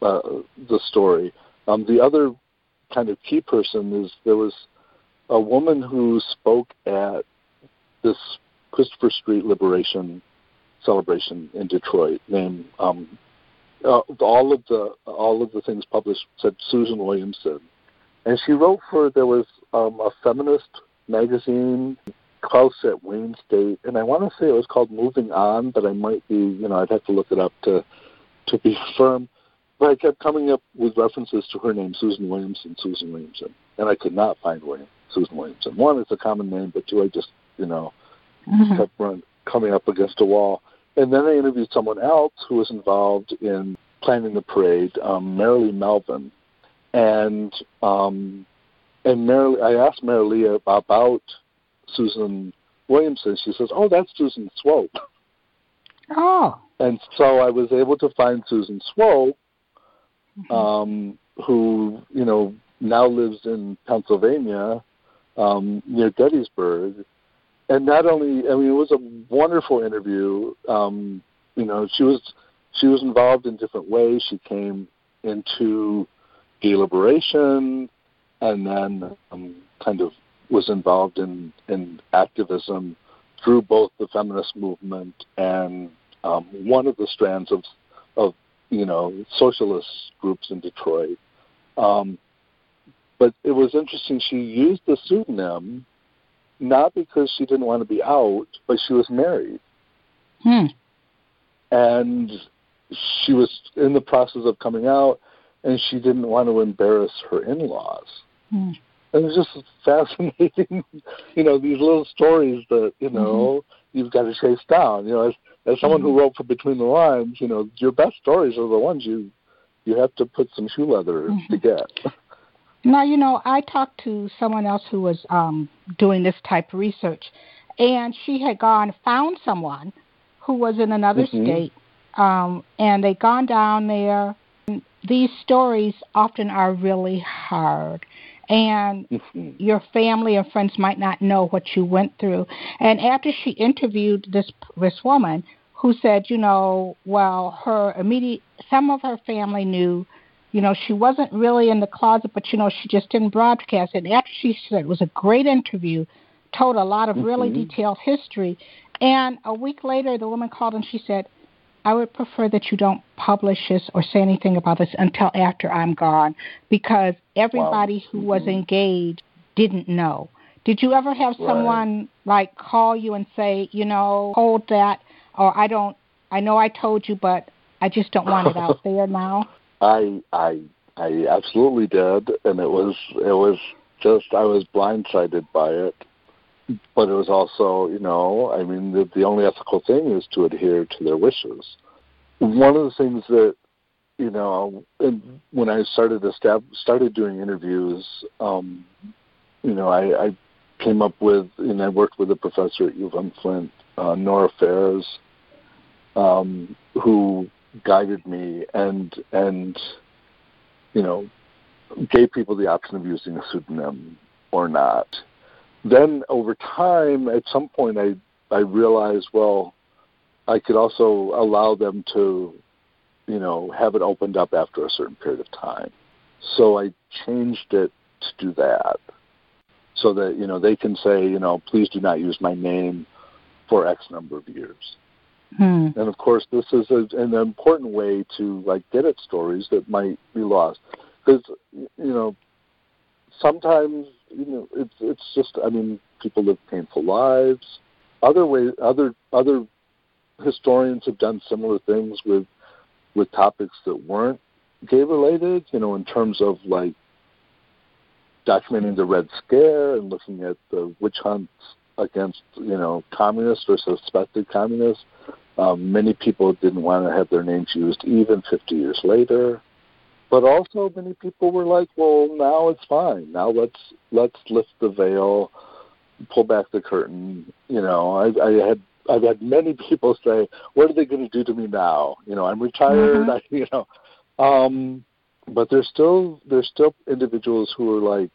the story. The other kind of key person is there was a woman who spoke at this Christopher Street Liberation celebration in Detroit named all of the things published said Susan Williamson, and she wrote for, there was a feminist magazine, Klaus at Wayne State, and I want to say it was called Moving On, but I might be, you know, I'd have to look it up to be firm. But I kept coming up with references to her name, Susan Williamson, and I could not find Susan Williamson. One, it's a common name, but two, I just, you know, kept coming up against a wall. And then I interviewed someone else who was involved in planning the parade, Marilee Melvin, and I asked Marilee about Susan Williamson. She says, "Oh, that's Susan Swope." Oh. And so I was able to find Susan Swope, who, you know, now lives in Pennsylvania, near Gettysburg. And not only, I mean, it was a wonderful interview. You know, she was involved in different ways. She came into Gay Liberation, and then kind of was involved in activism through both the feminist movement and one of the strands of you know, socialist groups in Detroit. But it was interesting. She used the pseudonym not because she didn't want to be out, but she was married. And she was in the process of coming out, and she didn't want to embarrass her in-laws. And it's just fascinating, you know, these little stories that, you know, you've got to chase down. You know, as someone who wrote for Between the Lines, you know, your best stories are the ones you have to put some shoe leather to get. Now, you know, I talked to someone else who was doing this type of research, and she had found someone who was in another state, and they'd gone down there. And these stories often are really hard, and your family and friends might not know what you went through. And after she interviewed this woman who said, you know, well, some of her family knew. You know, she wasn't really in the closet, but, you know, she just didn't broadcast it. And after she said it was a great interview, told a lot of really detailed history. And a week later, the woman called and she said, "I would prefer that you don't publish this or say anything about this until after I'm gone, because everybody who was engaged didn't know." Did you ever have someone, like, call you and say, you know, hold that, or I know I told you, but I just don't want it out there now? I absolutely did, and it was just, I was blindsided by it, but it was also, you know, I mean, the only ethical thing is to adhere to their wishes. One of the things that you know, and when I started doing interviews, you know, I came up with, and I worked with a professor at U of M Flint, Nora Ferris, who guided me and you know, gave people the option of using a pseudonym or not. Then over time, at some point, I realized, well, I could also allow them to, you know, have it opened up after a certain period of time. So I changed it to do that, so that, you know, they can say, you know, please do not use my name for X number of years. And of course, this is an important way to, like, get at stories that might be lost, because, you know, sometimes, you know, it's just, I mean, people live painful lives. Other historians have done similar things with topics that weren't gay related, you know, in terms of, like, documenting the Red Scare and looking at the witch hunts against, you know, communists or suspected communists. Many people didn't want to have their names used even 50 years later. But also many people were like, well, now it's fine. Now let's lift the veil, pull back the curtain. You know, I've had many people say, what are they going to do to me now? You know, I'm retired. Mm-hmm. You know, but there's still individuals who are like,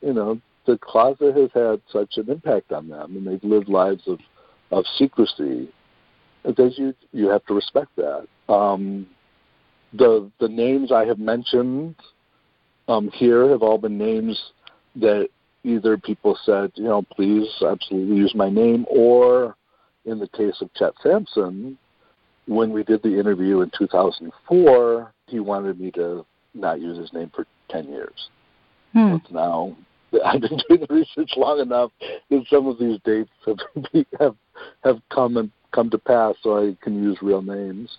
you know, the closet has had such an impact on them, and they've lived lives of secrecy. Because you have to respect that. The names I have mentioned here have all been names that either people said, you know, please absolutely use my name, or in the case of Chet Sampson, when we did the interview in 2004, he wanted me to not use his name for 10 years. It's now, I've been doing the research long enough that some of these dates have come to pass, so I can use real names.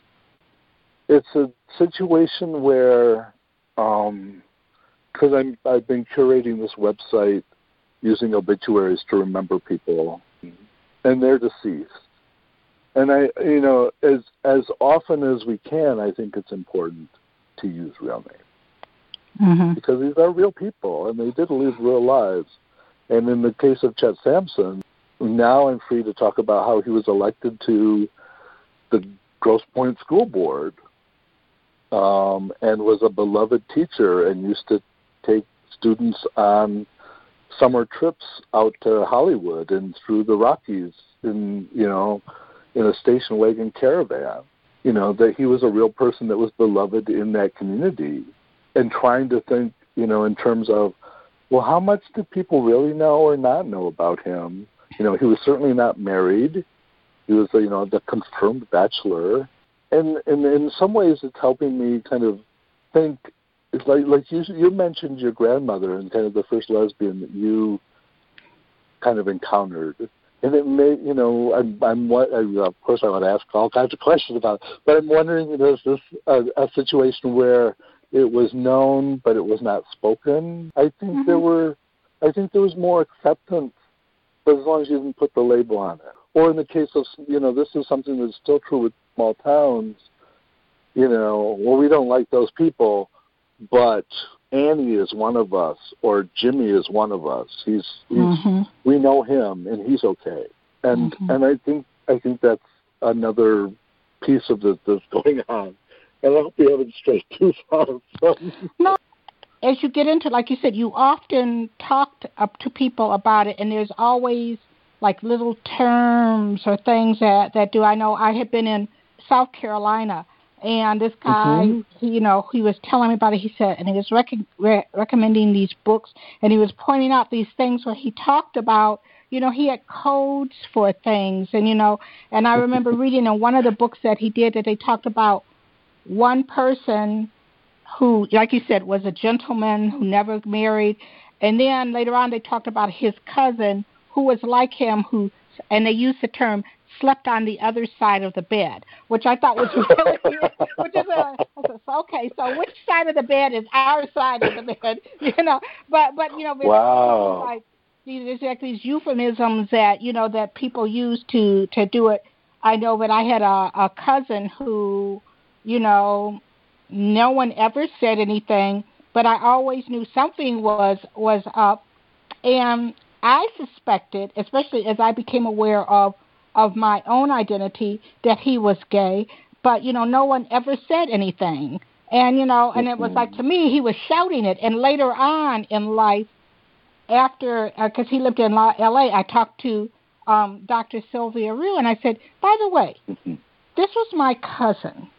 It's a situation where, because I've been curating this website using obituaries to remember people, and they're deceased. And I, you know, as often as we can, I think it's important to use real names, because these are real people and they did live real lives. And in the case of Chet Sampson, now I'm free to talk about how he was elected to the Grosse Pointe School Board, and was a beloved teacher and used to take students on summer trips out to Hollywood and through the Rockies in a station wagon caravan. You know, that he was a real person that was beloved in that community, and trying to think, you know, in terms of, well, how much do people really know or not know about him? You know, he was certainly not married. He was, you know, the confirmed bachelor. And in some ways, it's helping me kind of think. It's like you mentioned your grandmother and kind of the first lesbian that you kind of encountered, and it may, you know, of course I would ask all kinds of questions about it, but I'm wondering, is this a situation where it was known but it was not spoken? I think there was more acceptance, but as long as you didn't put the label on it. Or in the case of, you know, this is something that's still true with small towns, you know, well, we don't like those people, but Annie is one of us, or Jimmy is one of us. We know him, and he's okay. And and I think that's another piece of this that's going on. And I hope we haven't strayed too far from. No. As you get into, like you said, you often talk to people about it, and there's always, like, little terms or things that do. I know I had been in South Carolina, and this guy, you know, he was telling me about it, he said, and he was recommending these books, and he was pointing out these things where he talked about, you know, he had codes for things, and, you know, and I remember reading in one of the books that he did that they talked about one person who, like you said, was a gentleman who never married. And then later on they talked about his cousin who was like him, and they used the term slept on the other side of the bed, which I thought was really weird. So which side of the bed is our side of the bed? You know, but you know, wow. Like, there's like these euphemisms that, you know, that people use to do it. I know that I had a cousin who, you know, No one ever said anything, but I always knew something was up. And I suspected, especially as I became aware of my own identity, that he was gay. But, you know, no one ever said anything. And, you know, and it was like, to me, he was shouting it. And later on in life, after, because he lived in L.A., I talked to Dr. Sylvia Rue, and I said, by the way, this was my cousin.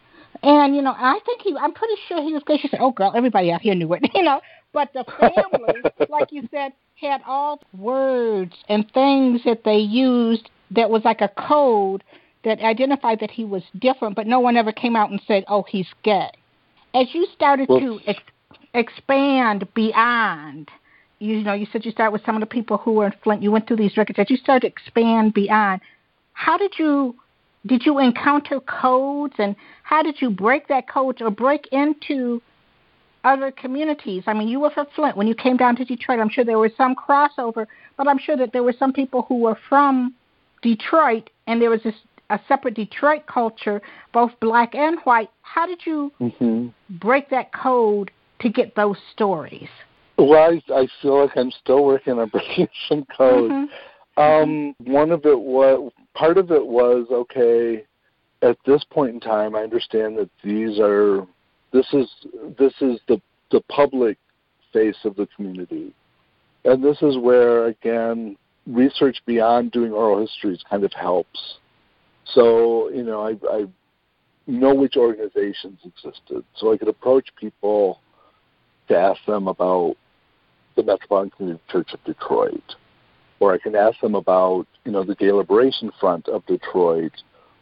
And, you know, I think I'm pretty sure he was gay. She said, oh, girl, everybody out here knew it, you know. But the family, like you said, had all words and things that they used that was like a code that identified that he was different, but no one ever came out and said, oh, he's gay. As you started to expand beyond, you know, you said you started with some of the people who were in Flint. You went through these records. As you started to expand beyond, how did you encounter codes, and how did you break that code or break into other communities? I mean, you were from Flint. When you came down to Detroit, I'm sure there was some crossover, but I'm sure that there were some people who were from Detroit, and there was a separate Detroit culture, both black and white. How did you break that code to get those stories? Well, I feel like I'm still working on breaking some codes. Part of it was, okay, at this point in time, I understand that this is the public face of the community. And this is where, again, research beyond doing oral histories kind of helps. So, you know, I know which organizations existed. So I could approach people to ask them about the Metropolitan Community Church of Detroit, or I can ask them about, you know, the Gay Liberation Front of Detroit,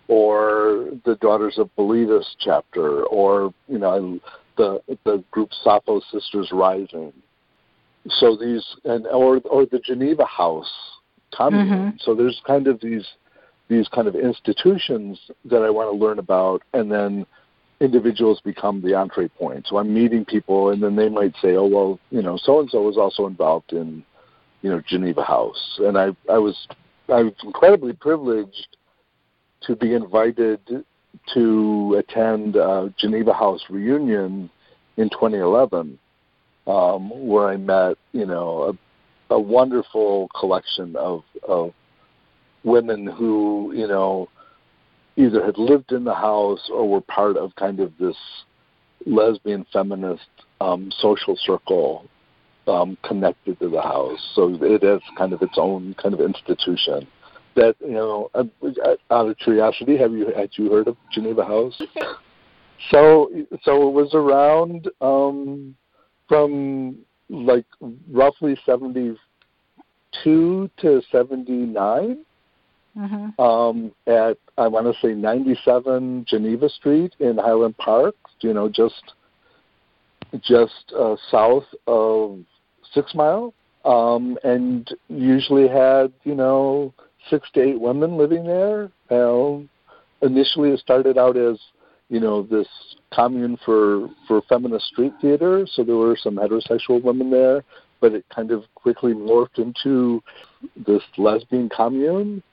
or the Daughters of Bilitis chapter, or, you know, the group Sappho Sisters Rising. So these, and or the Geneva House commune. So there's kind of these kind of institutions that I want to learn about, and then individuals become the entree point. So I'm meeting people, and then they might say, oh, well, you know, so-and-so was also involved in, you know, Geneva House. And I was incredibly privileged to be invited to attend Geneva House reunion in 2011, where I met, you know, a wonderful collection of women who, you know, either had lived in the house or were part of kind of this lesbian feminist social circle connected to the house. So it is kind of its own kind of institution. That, you know, out of curiosity, had you heard of Geneva House? So it was around from like roughly 72 to 79. At, I want to say, 97 Geneva Street in Highland Park, you know, just south of 6 Mile, and usually had, you know, 6 to 8 women living there. You know, initially it started out as, you know, this commune for feminist street theater, so there were some heterosexual women there, but it kind of quickly morphed into this lesbian commune.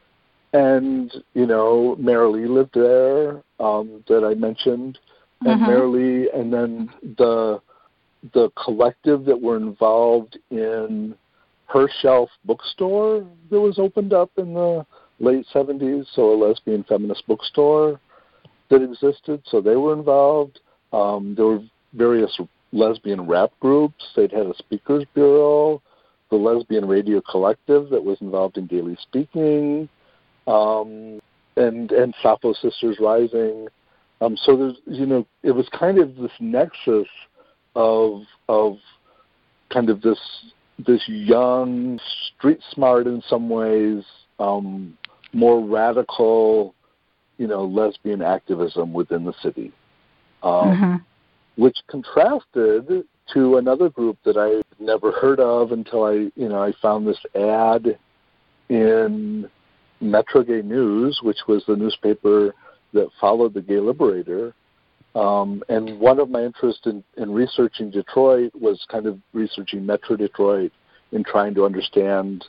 And, you know, Marilee lived there, that I mentioned, and Marilee, and then the collective that were involved in Her Shelf bookstore that was opened up in the late 70s, so a lesbian feminist bookstore that existed, so they were involved. There were various lesbian rap groups. They'd had a speakers bureau, the Lesbian Radio Collective that was involved in daily speaking, and Sappho Sisters Rising. So there's, you know, it was kind of this nexus of kind of this young, street smart in some ways, more radical, you know, lesbian activism within the city, which contrasted to another group that I never heard of until I found this ad in Metro Gay News, which was the newspaper that followed the Gay Liberator. And one of my interests in researching Detroit was kind of researching Metro Detroit and trying to understand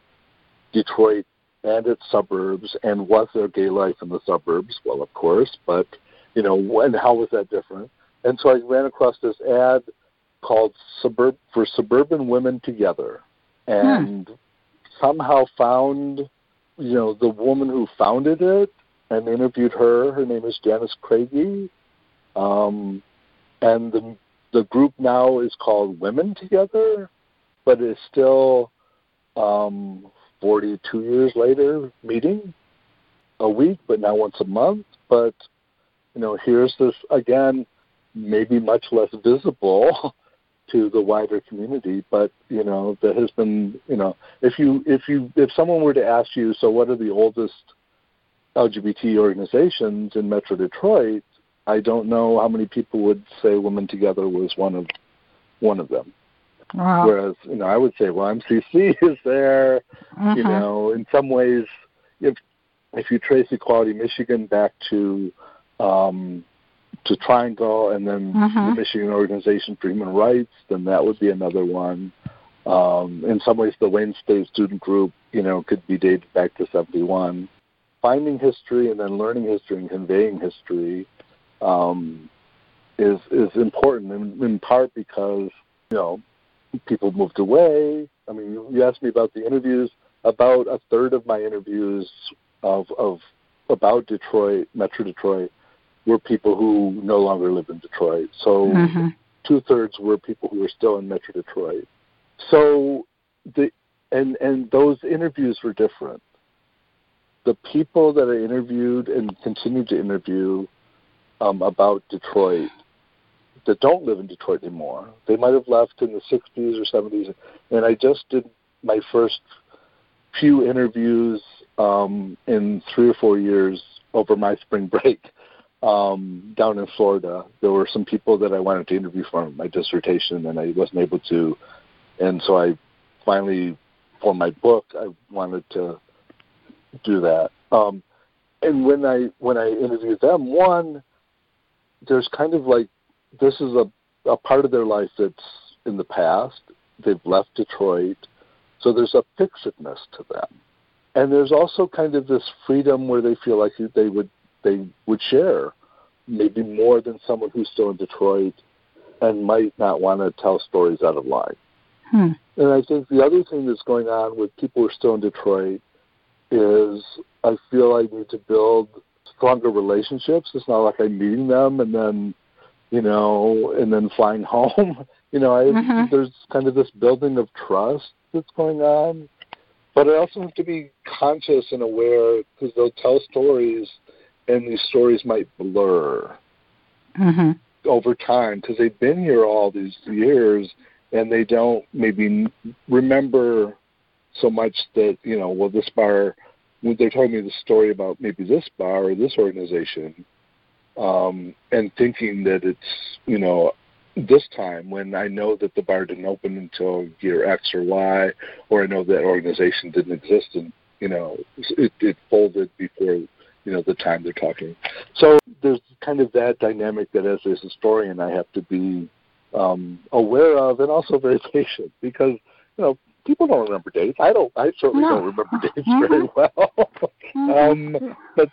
Detroit and its suburbs, and was there gay life in the suburbs? Well, of course, but, you know, and how was that different? And so I ran across this ad called For Suburban Women Together, and somehow found, you know, the woman who founded it and interviewed her. Her name is Janice Craigie. And the group now is called Women Together, but it's still 42 years later meeting a week, but now once a month. But, you know, here's this, again, maybe much less visible to the wider community, but, you know, that has been, you know, if someone were to ask you, so what are the oldest LGBT organizations in Metro Detroit, I don't know how many people would say Women Together was one of them. Wow. Whereas, you know, I would say, well, MCC is there, you know, in some ways, if you trace Equality Michigan back to Triangle, and then the Michigan Organization for Human Rights, then that would be another one. In some ways, the Wayne State Student Group, you know, could be dated back to 71. Finding history and then learning history and conveying history is important, in part because, you know, people moved away. I mean, you asked me about the interviews. About a third of my interviews about Detroit, Metro Detroit, were people who no longer live in Detroit. So 2/3 were people who were still in Metro Detroit. So and those interviews were different. The people that I interviewed and continue to interview about Detroit that don't live in Detroit anymore, they might have left in the 60s or 70s. And I just did my first few interviews in 3 or 4 years over my spring break. Down in Florida, there were some people that I wanted to interview for my dissertation, and I wasn't able to. And so I finally, for my book, I wanted to do that. And when I interviewed them, one, there's kind of like, this is a part of their life that's in the past. They've left Detroit. So there's a fixedness to them. And there's also kind of this freedom where they feel like they would share maybe more than someone who's still in Detroit and might not want to tell stories out of line. And I think the other thing that's going on with people who are still in Detroit is I feel I need to build stronger relationships. It's not like I'm meeting them and then flying home. You know, there's kind of this building of trust that's going on. But I also have to be conscious and aware, because they'll tell stories, and these stories might blur over time, because they've been here all these years, and they don't maybe remember so much that, you know, well, this bar, when they told me the story about maybe this bar or this organization, and thinking that it's, you know, this time when I know that the bar didn't open until year X or Y, or I know that organization didn't exist, and, you know, it folded before, you know, the time they're talking. So there's kind of that dynamic that as a historian I have to be aware of, and also very patient, because, you know, people don't remember dates. I certainly don't remember dates very well. But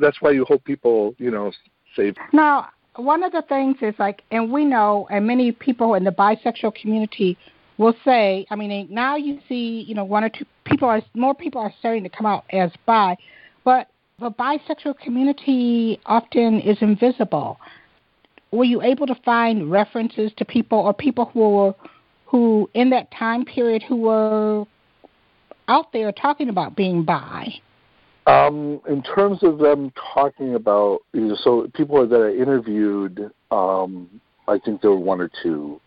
that's why you hope people, you know, save. Now, one of the things is like, and we know, and many people in the bisexual community will say, I mean, now you see, you know, one or two people, more people are starting to come out as bi, but the bisexual community often is invisible. Were you able to find references to people, or people who in that time period who were out there talking about being bi? In terms of them talking about, you know, so people that I interviewed, I think there were one or two.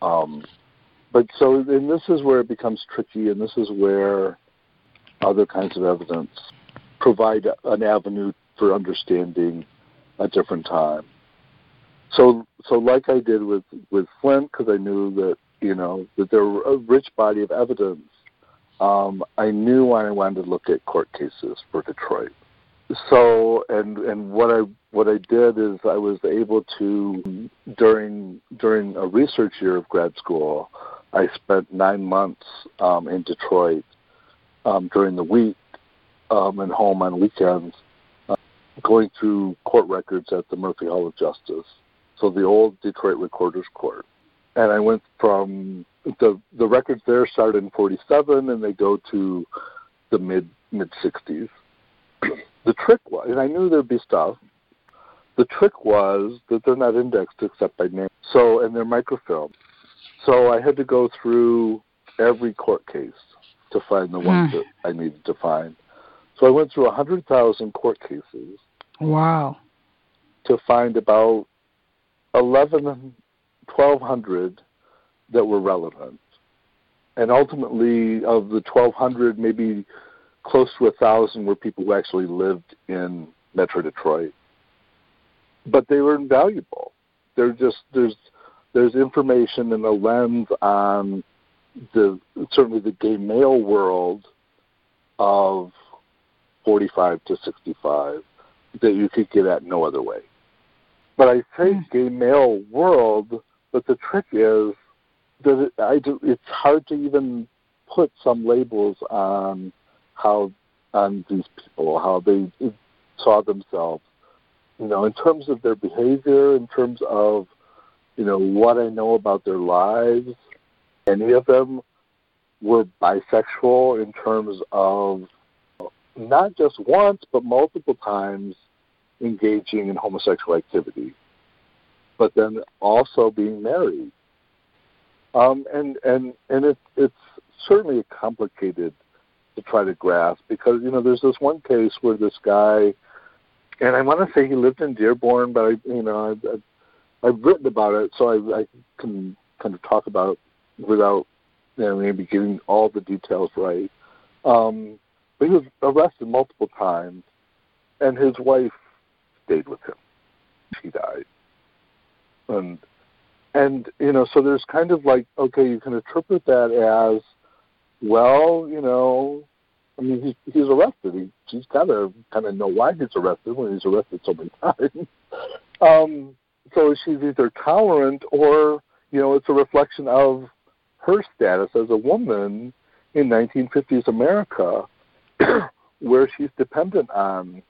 But so, and this is where it becomes tricky, and this is where other kinds of evidence provide an avenue for understanding a different time. So like I did with Flint, because I knew that, you know, that there were a rich body of evidence, I knew when I wanted to look at court cases for Detroit. So, and what I did is I was able to, during a research year of grad school, I spent 9 months in Detroit during the week, and home on weekends, going through court records at the Murphy Hall of Justice. so the old Detroit Recorder's Court. And I went from the records there started in 47 and they go to the mid 60s. The trick was, and I knew there'd be stuff, the trick was that they're not indexed except by name. So, and they're microfilmed. So I had to go through every court case to find the ones that I needed to find. So I went through 100,000 court cases. Wow. To find about 1,200 that were relevant. And ultimately, of the 1,200, maybe close to 1,000 were people who actually lived in Metro Detroit. But they were invaluable. They're just, there's information and a lens on certainly the gay male world of 45 to 65 that you could get at no other way. But I say gay male world, but the trick is that it's hard to even put some labels on on these people, how they saw themselves, in terms of their behavior, in terms of, what I know about their lives. Any of them were bisexual in terms of not just once, but multiple times engaging in homosexual activity, but then also being married. And it's certainly complicated to try to grasp because, there's this one case where this guy, and I want to say he lived in Dearborn, but I've written about it, so I can kind of talk about it without maybe getting all the details right. But he was arrested multiple times, and his wife stayed with him. She died. And so there's kind of like, okay, you can interpret that as, well, he's arrested. He's got to kind of know why he's arrested when he's arrested so many times. So she's either tolerant or, it's a reflection of her status as a woman in 1950s America where she's dependent on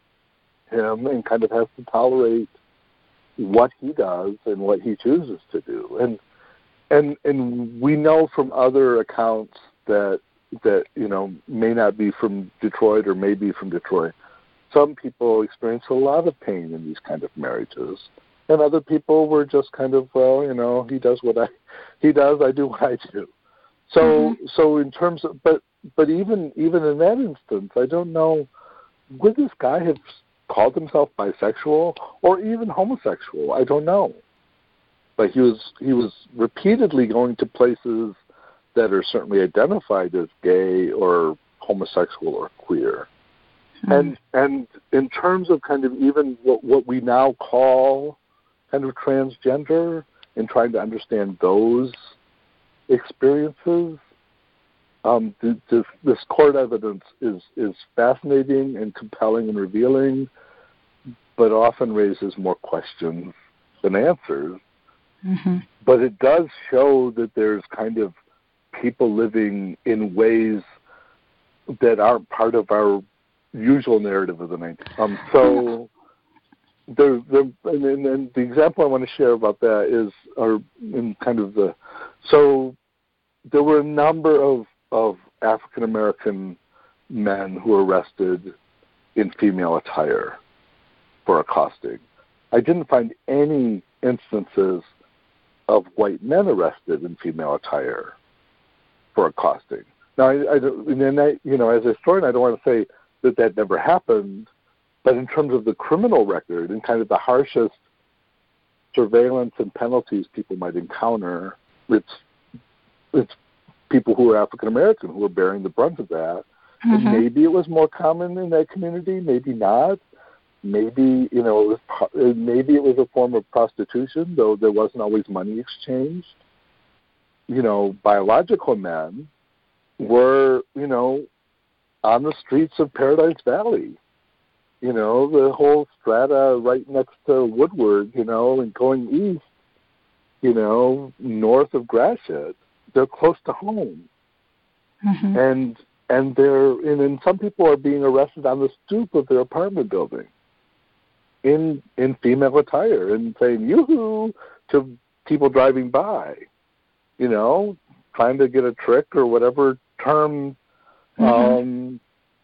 him and kind of has to tolerate what he does and what he chooses to do. And we know from other accounts that may not be from Detroit or may be from Detroit, some people experience a lot of pain in these kind of marriages. And other people were just kind of, he does what he does, I do what I do. So so in terms of, but even in that instance, I don't know, would this guy have called himself bisexual or even homosexual? I don't know. But he was repeatedly going to places that are certainly identified as gay or homosexual or queer. And in terms of kind of even what we now call kind of transgender and trying to understand those experiences, this court evidence is fascinating and compelling and revealing, but often raises more questions than answers. But it does show that there's kind of people living in ways that aren't part of our usual narrative of the night. So and the example I want to share about that is, or in kind of the, so there were a number of African-American men who were arrested in female attire for accosting. I didn't find any instances of white men arrested in female attire for accosting. Now, as a historian, I don't want to say that never happened, but in terms of the criminal record and kind of the harshest surveillance and penalties people might encounter, it's people who are African-American who are bearing the brunt of that. And maybe it was more common in that community, maybe not. Maybe, it was a form of prostitution, though there wasn't always money exchanged. Biological men were, on the streets of Paradise Valley, the whole strata right next to Woodward, and going east, north of Gratiot, they're close to home. And some people are being arrested on the stoop of their apartment building. in female attire and saying yoo-hoo to people driving by, you know, trying to get a trick or whatever term. Mm-hmm.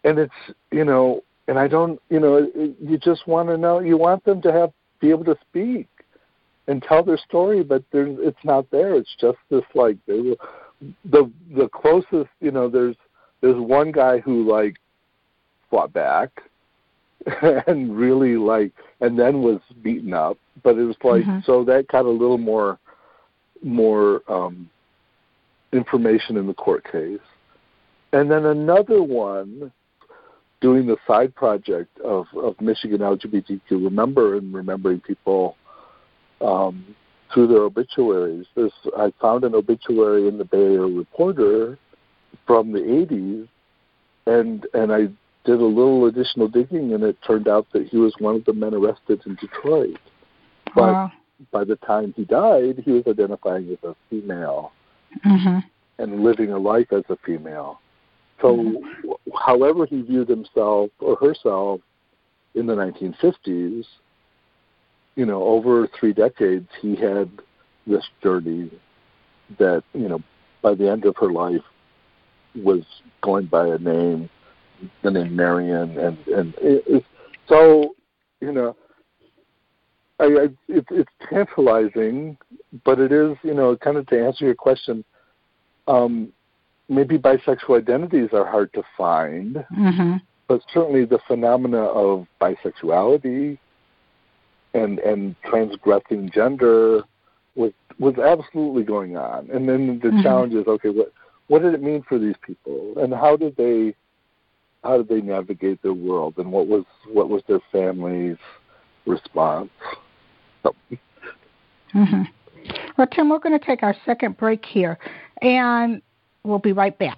And it's, you know, and I don't, you know, you just want to know, you want them to have, be able to speak and tell their story, but there's, it's not there. It's just this, like, the closest, you know, there's one guy who, like, fought back and really, like, and then was beaten up. But it was like, mm-hmm. so that got a little more information in the court case. And then another one doing the side project of Michigan LGBTQ Remember and remembering people through their obituaries. I found an obituary in the Bayer Reporter from the 80s, and I did a little additional digging, and it turned out that he was one of the men arrested in Detroit. But wow. by the time he died, he was identifying as a female mm-hmm. and living a life as a female. So mm-hmm. however he viewed himself or herself in the 1950s, you know, over 3 decades, he had this journey that, you know, by the end of her life was going by a name, the name Marion. So, you know, it's tantalizing, but it is, you know, kind of to answer your question, maybe bisexual identities are hard to find, mm-hmm. but certainly the phenomena of bisexuality and transgressing gender was absolutely going on. And then the mm-hmm. challenge is, okay, what did it mean for these people, and how did they navigate their world, and what was their family's response? So. Mm-hmm. Well, Tim, we're going to take our second break here, and we'll be right back.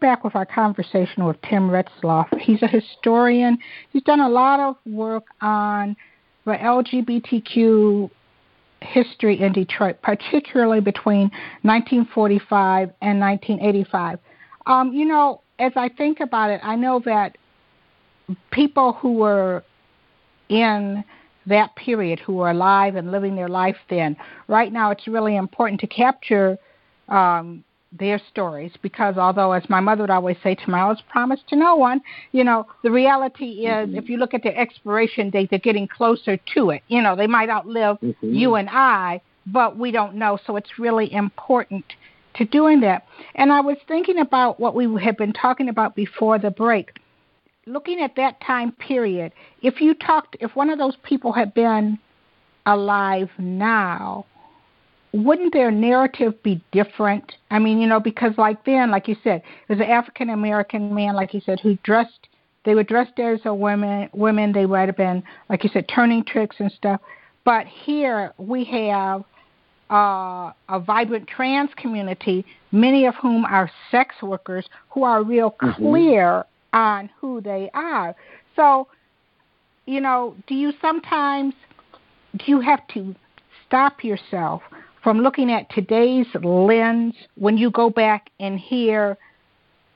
Back with our conversation with Tim Retzloff. He's a historian. He's done a lot of work on the LGBTQ history in Detroit, particularly between 1945 and 1985. You know, as I think about it, I know that people who were in that period, who were alive and living their life then, right now it's really important to capture their stories, because although, as my mother would always say, tomorrow's promised to no one, you know, the reality is mm-hmm. if you look at their expiration date, they're getting closer to it. You know, they might outlive mm-hmm. you and I, but we don't know. So it's really important to doing that. And I was thinking about what we had been talking about before the break. Looking at that time period, if one of those people had been alive now, wouldn't their narrative be different? I mean, you know, because like then, like you said, it was an African-American man, like you said, they were dressed as a women, they might have been, like you said, turning tricks and stuff. But here we have a vibrant trans community, many of whom are sex workers, who are real clear mm-hmm. on who they are. So, you know, do you have to stop yourself from looking at today's lens when you go back and hear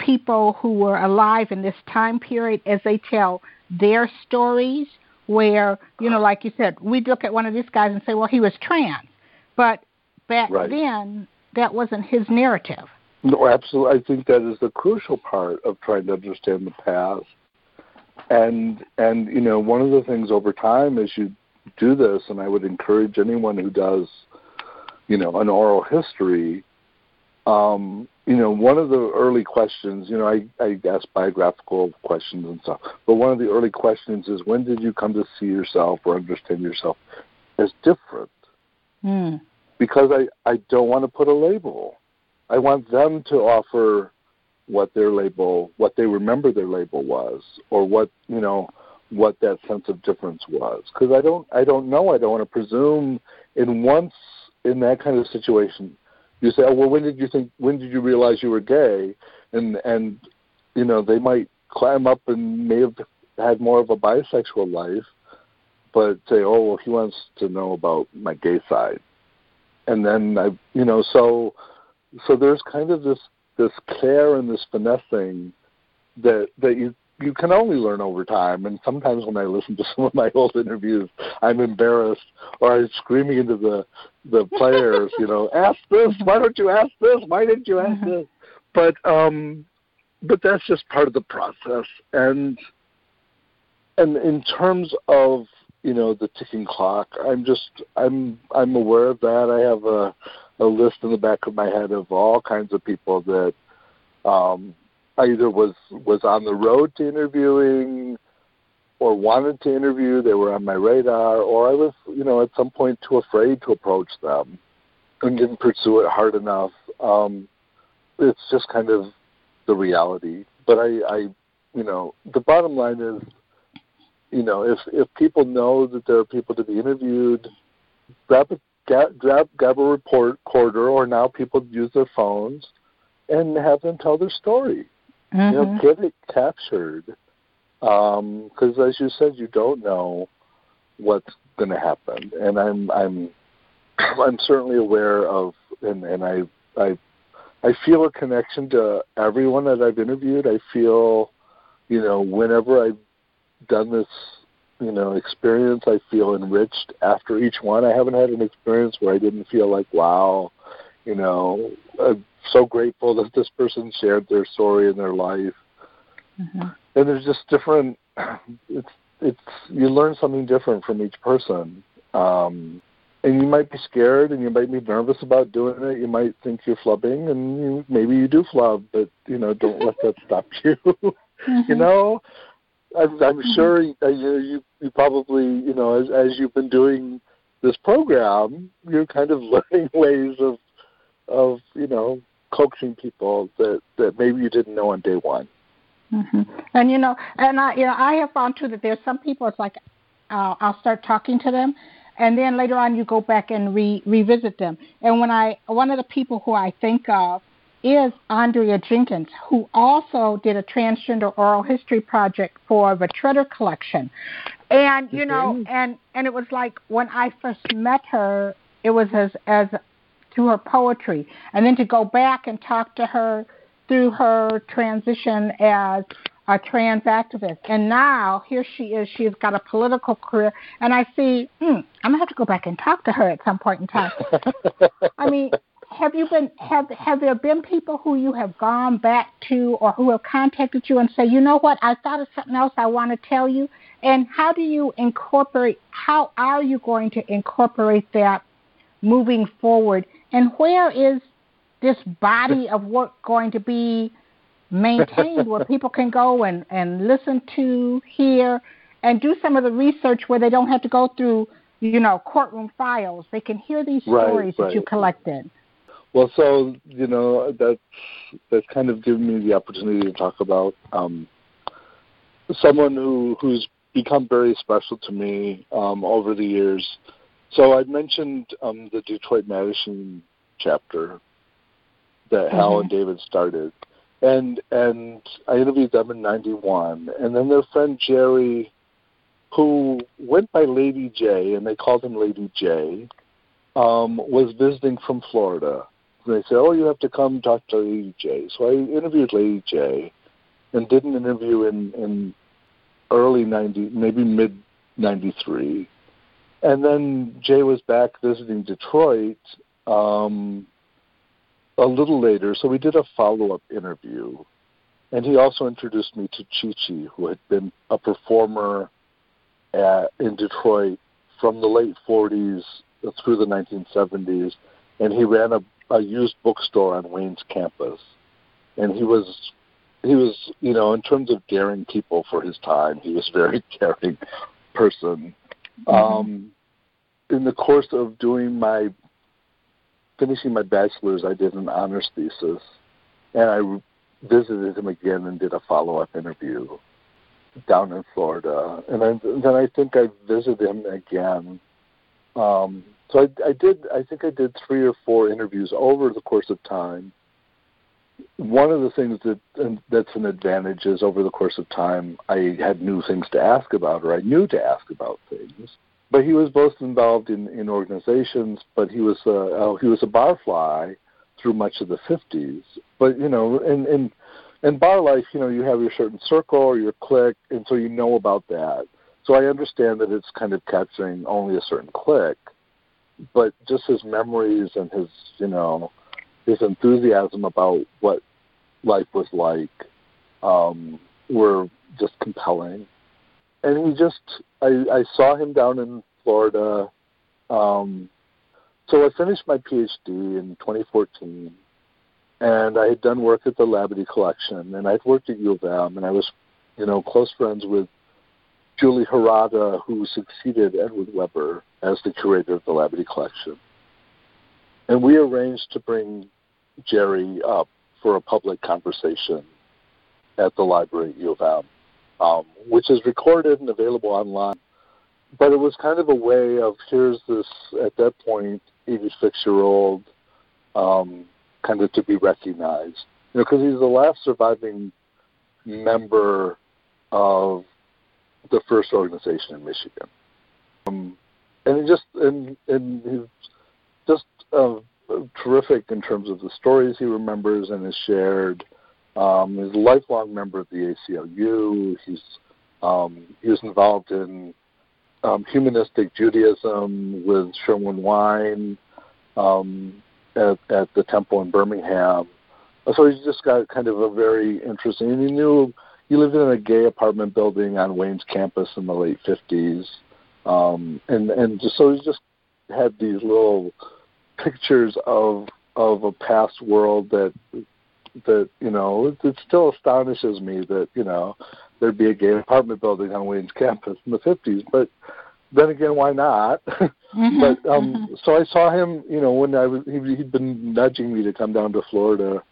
people who were alive in this time period as they tell their stories, where, you know, like you said, we'd look at one of these guys and say, well, he was trans. But back right. then, that wasn't his narrative. No, absolutely. I think that is the crucial part of trying to understand the past And you know, one of the things over time is you do this, and I would encourage anyone who does, you know, an oral history, you know, one of the early questions, you know, I ask biographical questions and stuff, but one of the early questions is, when did you come to see yourself or understand yourself as different? Mm. Because I don't want to put a label. I want them to offer what their label, what they remember their label was, or what, you know, what that sense of difference was. Because I don't know. I don't want to presume. And once in that kind of situation, you say, oh, well, when did you realize you were gay? And you know, they might climb up and may have had more of a bisexual life, but say, oh, well, he wants to know about my gay side. And then, so there's kind of this care and this finessing that you can only learn over time. And sometimes when I listen to some of my old interviews, I'm embarrassed, or I'm screaming into the players, you know, ask this, why don't you ask this? Why didn't you ask this? But that's just part of the process. And in terms of, you know, the ticking clock, I'm aware of that. I have a list in the back of my head of all kinds of people that, I either was on the road to interviewing or wanted to interview. They were on my radar, or I was, you know, at some point too afraid to approach them and didn't pursue it hard enough. It's just kind of the reality. But I, you know, the bottom line is, you know, if people know that there are people to be interviewed, grab a recorder, or now people use their phones, and have them tell their story. Mm-hmm. You know, get it captured, because as you said, you don't know what's going to happen. And I'm certainly aware of, and I feel a connection to everyone that I've interviewed. I feel, you know, whenever I've done this, you know, experience, I feel enriched after each one. I haven't had an experience where I didn't feel like, wow, you know, I'm so grateful that this person shared their story and their life. Mm-hmm. And there's just different, it's you learn something different from each person. And you might be scared, and you might be nervous about doing it. You might think you're flubbing, and maybe you do flub, but, you know, don't let that stop you. Mm-hmm. You know? I'm sure you probably, you know, as you've been doing this program, you're kind of learning ways of you know, coaxing people that maybe you didn't know on day one. Mm-hmm. And, you know, I have found, too, that there's some people, it's like I'll start talking to them, and then later on you go back and revisit them. And one of the people who I think of is Andrea Jenkins, who also did a transgender oral history project for the Treader Collection. And, you know, and it was like when I first met her, it was as through her poetry. And then to go back and talk to her through her transition as a trans activist. And now here she is. She's got a political career. And I see, I'm going to have to go back and talk to her at some point in time. I mean, have there been people who you have gone back to or who have contacted you and say, you know what, I thought of something else I want to tell you? And how are you going to incorporate that moving forward? And where is this body of work going to be maintained where people can go and listen to, hear, and do some of the research where they don't have to go through, you know, courtroom files? They can hear these stories that you collected. Well, so, you know, that's kind of given me the opportunity to talk about someone who's become very special to me over the years. So I mentioned the Detroit Mattachine chapter that Hal and David started. And I interviewed them in 91. And then their friend Jerry, who went by Lady J, and they called him Lady J, was visiting from Florida. And they said, oh, you have to come talk to Lady J. So I interviewed Lady J and did an interview in early 90, maybe mid-93. And then Jay was back visiting Detroit a little later, so we did a follow-up interview. And he also introduced me to Chi-Chi, who had been a performer in Detroit from the late 40s through the 1970s. And he ran a used bookstore on Wayne's campus. And he was, you know, in terms of daring people for his time, he was a very daring person. Mm-hmm. In the course of finishing my bachelor's, I did an honors thesis, and I visited him again and did a follow-up interview down in Florida. And then I think I visited him again. So I did 3 or 4 interviews over the course of time. One of the things that's an advantage is over the course of time, I had new things to ask about, or I knew to ask about things. But he was both involved in organizations, but he was a barfly through much of the 50s. But, you know, in bar life, you know, you have your certain circle or your clique, and so you know about that. So I understand that it's kind of capturing only a certain clique, but just his memories and his, you know, his enthusiasm about what life was like were just compelling. And I saw him down in Florida. So I finished my PhD in 2014, and I had done work at the Labadie Collection, and I'd worked at U of M, and I was, you know, close friends with Julie Harada, who succeeded Edward Weber as the curator of the Labadie Collection. And we arranged to bring Jerry up for a public conversation at the library at U of M, which is recorded and available online. But it was kind of a way of, here's this, at that point, 86-year-old kind of to be recognized. You know, because he's the last surviving member of the first organization in Michigan. And he's just terrific in terms of the stories he remembers and has shared. He's a lifelong member of the ACLU. He was involved in humanistic Judaism with Sherwin Wine at the temple in Birmingham. So he's just got kind of a very interesting, and he lived in a gay apartment building on Wayne's campus in the late 50s. So he just had these little pictures of a past world that you know, it still astonishes me that, you know, there'd be a gay apartment building on Wayne's campus in the 50s. But then again, why not? But so I saw him, you know, when he'd been nudging me to come down to Florida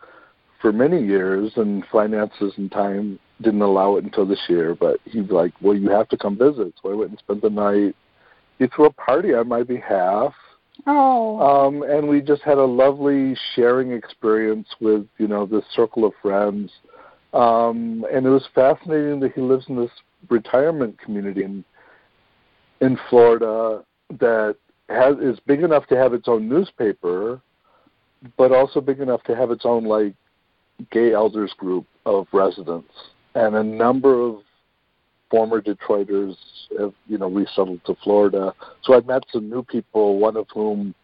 for many years, and finances and time didn't allow it until this year. But he'd be like, well, you have to come visit. So I went and spent the night. He threw a party on my behalf. Oh. And we just had a lovely sharing experience with, you know, this circle of friends. And it was fascinating that he lives in this retirement community in Florida that is big enough to have its own newspaper, but also big enough to have its own, like, gay elders group of residents. And a number of former Detroiters have, you know, resettled to Florida. So I met some new people, one of whom,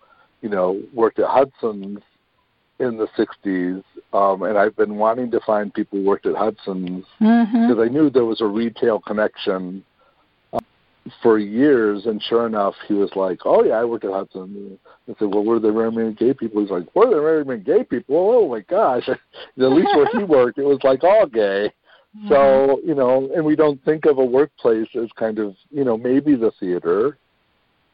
you know, worked at Hudson's in the 60s. And I've been wanting to find people who worked at Hudson's because I knew there was a retail connection for years. And sure enough, he was like, oh, yeah, I worked at Hudson's. I said, well, were there very many gay people? He's like, were there very many gay people? Oh, my gosh. At least where he worked, it was like all gay. So, you know, and we don't think of a workplace as kind of, you know, maybe the theater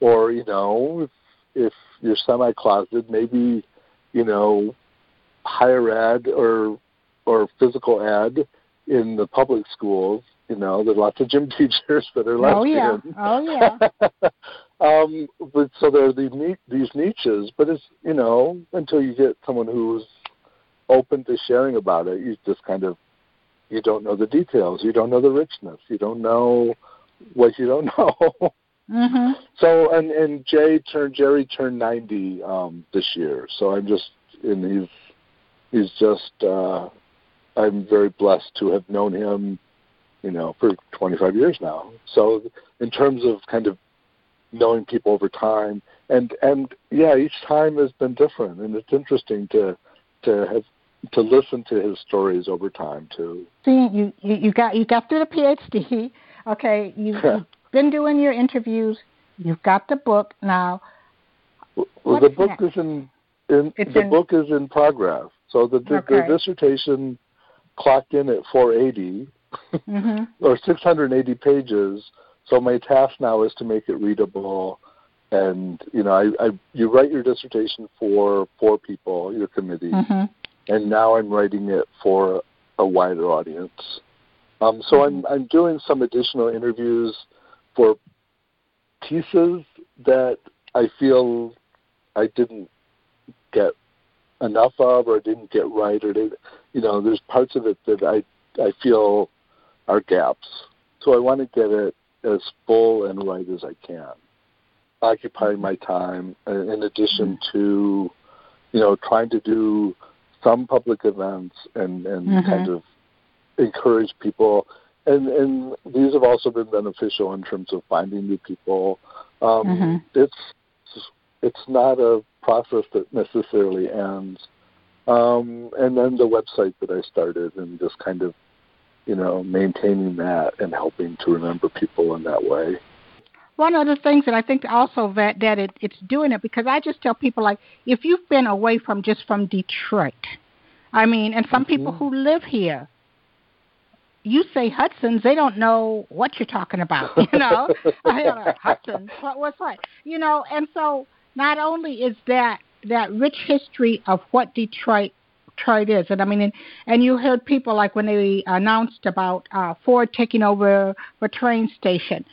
or, you know, if you're semi-closeted, maybe, you know, higher ed or physical ed in the public schools. You know, there's lots of gym teachers that are lesbian. But so there are these niches, but it's, you know, until you get someone who's open to sharing about it, you just kind of, you don't know the details. You don't know the richness. You don't know what you don't know. So, and Jerry turned 90 this year. So I'm very blessed to have known him, you know, for 25 years now. So in terms of kind of knowing people over time, and yeah, each time has been different. And it's interesting to have to listen to his stories over time too. See, you got through the PhD. Okay, you've been doing your interviews. You've got the book now. Well, the book is book is in progress. So the dissertation clocked in at 480 mm-hmm. or 680 pages. So my task now is to make it readable. And, you know, you write your dissertation for four people, your committee, mm-hmm. and now I'm writing it for a wider audience. So mm-hmm. I'm doing some additional interviews for pieces that I feel I didn't get enough of or didn't get right, or there's parts of it that I feel are gaps. So I want to get it as full and right as I can, occupying my time in addition mm-hmm. to, trying to do some public events and mm-hmm. kind of encourage people. And these have also been beneficial in terms of finding new people. Mm-hmm. It's not a process that necessarily ends. And then the website that I started and just kind of, maintaining that and helping to remember people in that way. One of the things that I think also that it's doing it, because I just tell people, like, if you've been away from Detroit, I mean, and some mm-hmm. people who live here, you say Hudson's, they don't know what you're talking about, I don't know, Hudson's, what's what? And so not only is that rich history of what Detroit is, and I mean, and you heard people like when they announced about Ford taking over the train station,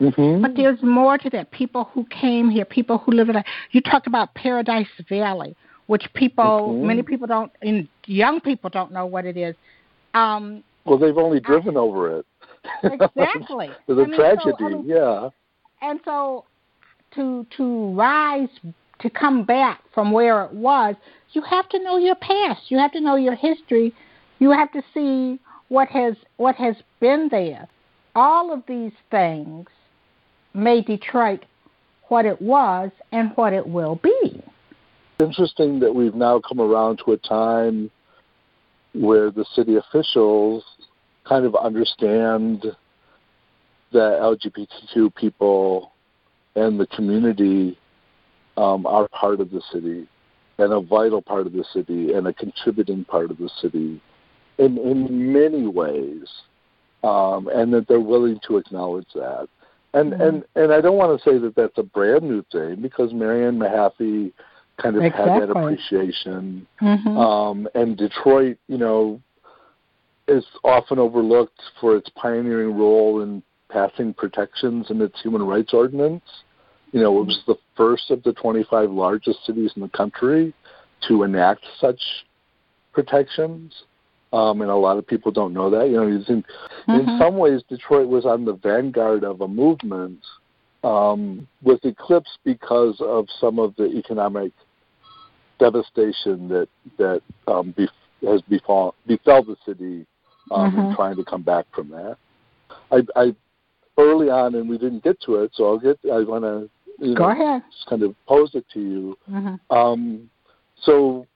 mm-hmm. but there's more to that. People who came here, people who live in, you talked about Paradise Valley, which many people don't, and young people don't know what it is. Well, they've only driven over it. Exactly. It's a tragedy, yeah. And so to rise, to come back from where it was, you have to know your past. You have to know your history. You have to see what has been there. All of these things made Detroit what it was and what it will be. Interesting that we've now come around to a time where the city officials kind of understand that LGBTQ people and the community are part of the city, and a vital part of the city, and a contributing part of the city in many ways, and that they're willing to acknowledge that. And, mm-hmm. and I don't want to say that that's a brand new thing, because Marianne Mahaffey kind of had that appreciation. Mm-hmm. And Detroit, is often overlooked for its pioneering role in passing protections in its human rights ordinance. It was the first of the 25 largest cities in the country to enact such protections. And a lot of people don't know that. Mm-hmm. in some ways, Detroit was on the vanguard of a movement was eclipsed because of some of the economic devastation that befell the city mm-hmm. in trying to come back from that. I early on, and we didn't get to it, so I want to go ahead. Just kind of pose it to you. Mm-hmm. So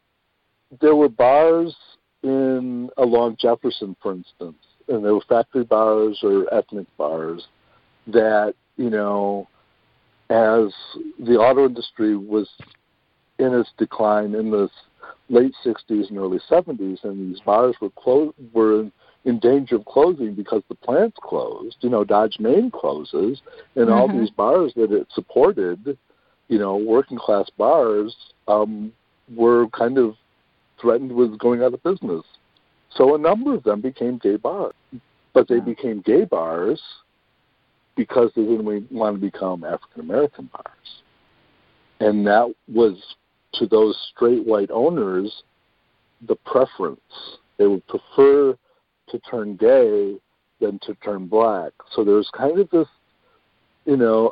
there were bars along Jefferson, for instance, and there were factory bars or ethnic bars that, as the auto industry was in its decline in the late 60s and early 70s, and these bars were in danger of closing because the plants closed. Dodge Maine closes, and mm-hmm. all these bars that it supported, working-class bars, were kind of threatened with going out of business. So a number of them became gay bars. But they became gay bars because they didn't want to become African-American bars. And that was, to those straight white owners, the preference. They would prefer to turn gay than to turn black. So there's kind of this,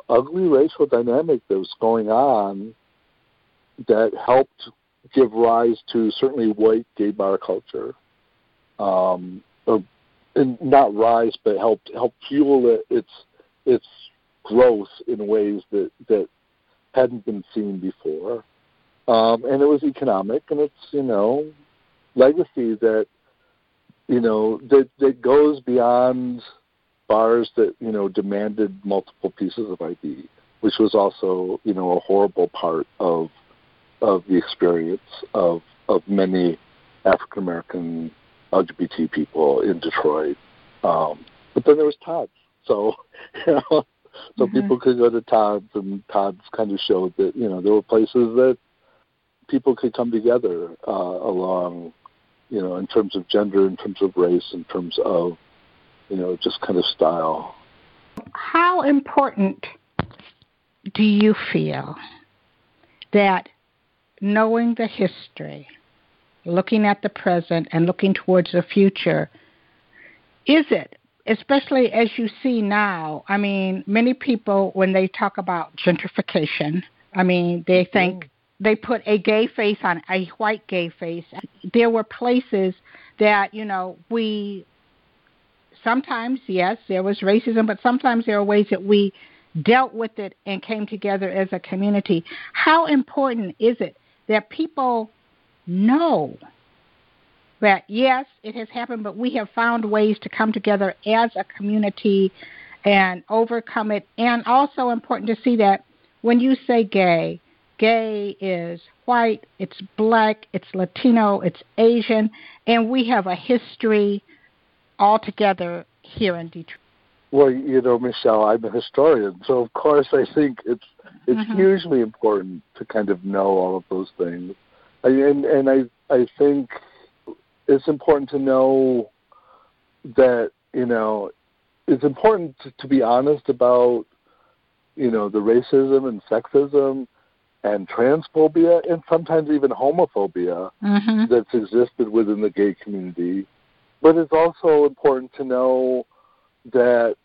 ugly racial dynamic that was going on that helped give rise to certainly white gay bar culture. And not rise, but help fuel its growth in ways that hadn't been seen before. And it was economic, and it's legacy that, you know, that goes beyond bars that, you know, demanded multiple pieces of ID, which was also, you know, a horrible part of the experience of many African American LGBT people in Detroit. But then there was Todd's. So, you know, so mm-hmm. people could go to Todd's, and Todd's kind of showed that, you know, there were places that people could come together along, you know, in terms of gender, in terms of race, in terms of, you know, just kind of style. How important do you feel that knowing the history, looking at the present, and looking towards the future, is it? Especially as you see now, I mean, many people, when they talk about gentrification, I mean, they think they put a gay face on a white gay face. There were places that, you know, we sometimes, yes, there was racism, but sometimes there are ways that we dealt with it and came together as a community. How important is it that people know that, yes, it has happened, but we have found ways to come together as a community and overcome it? And also important to see that when you say gay, gay is white, it's black, it's Latino, it's Asian, and we have a history all together here in Detroit. Well, you know, Michelle, I'm a historian, so of course I think it's mm-hmm. hugely important to kind of know all of those things. And I think it's important to know that, you know, it's important to be honest about, you know, the racism and sexism and transphobia and sometimes even homophobia mm-hmm. that's existed within the gay community. But it's also important to know that,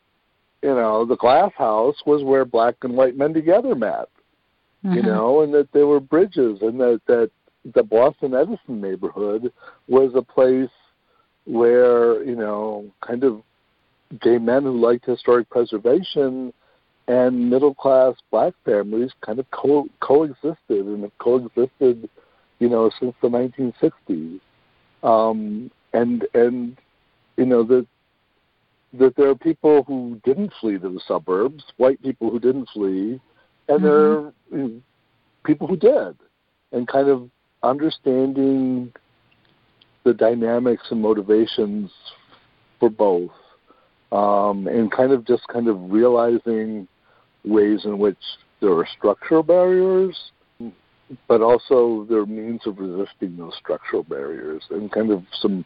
you know, the glass house was where black and white men together met, mm-hmm. you know, and that there were bridges, and that the Boston Edison neighborhood was a place where, you know, kind of gay men who liked historic preservation and middle-class black families kind of coexisted and have coexisted, you know, since the 1960s. And you know, that there are people who didn't flee to the suburbs, white people who didn't flee, and mm-hmm. there are, you know, people who did, and kind of understanding the dynamics and motivations for both, and kind of realizing ways in which there are structural barriers, but also there are means of resisting those structural barriers, and kind of some,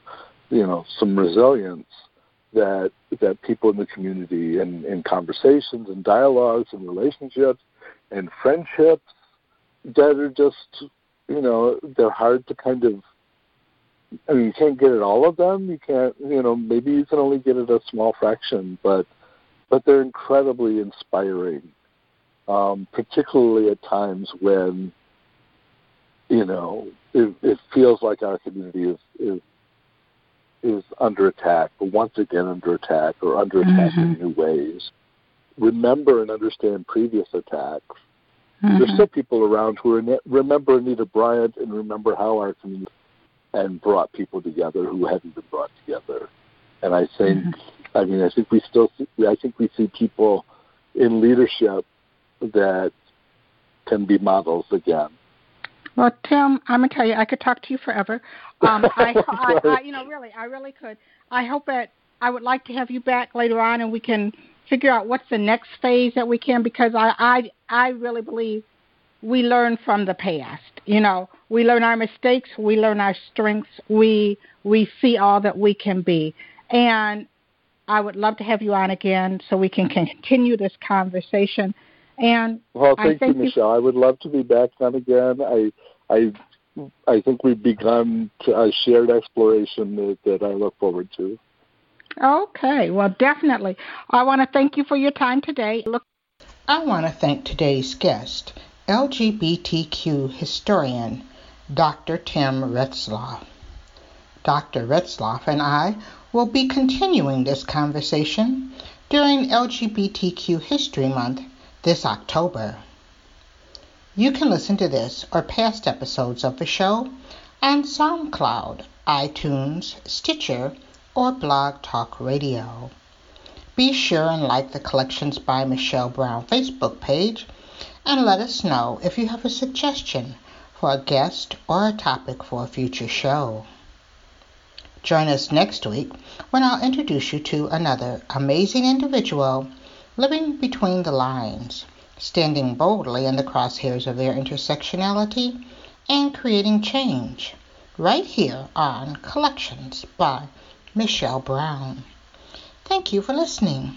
you know, some resilience that people in the community and in conversations and dialogues and relationships and friendships that are just, you know, they're hard to kind of, I mean, you can't get at all of them. You can't, you know, maybe you can only get at a small fraction, but they're incredibly inspiring, particularly at times when, you know, it feels like our community is under attack, but once again under attack, or under attack mm-hmm. in new ways. Remember and understand previous attacks. Mm-hmm. There's still people around who remember Anita Bryant and remember how our community and brought people together who hadn't been brought together. And I think, mm-hmm. I mean, I think we see people in leadership that can be models again. Well, Tim, I'm going to tell you, I could talk to you forever. I really could. I hope that I would like to have you back later on, and we can figure out what's the next phase that we can, because I really believe we learn from the past. You know, we learn our mistakes, we learn our strengths, we see all that we can be. And I would love to have you on again so we can continue this conversation. And well, thank you, Michelle. I would love to be back on again. I think we've begun a shared exploration that I look forward to. Okay, well, definitely. I want to thank you for your time today. I want to thank today's guest, LGBTQ historian, Dr. Tim Retzloff. Dr. Retzloff and I will be continuing this conversation during LGBTQ History Month this October. You can listen to this or past episodes of the show and SoundCloud, iTunes, Stitcher, or Blog Talk Radio. Be sure and like the Collections by Michelle Brown Facebook page, and let us know if you have a suggestion for a guest or a topic for a future show. Join us next week when I'll introduce you to another amazing individual living between the lines, standing boldly in the crosshairs of their intersectionality and creating change, right here on Collections by Michelle Brown. Thank you for listening.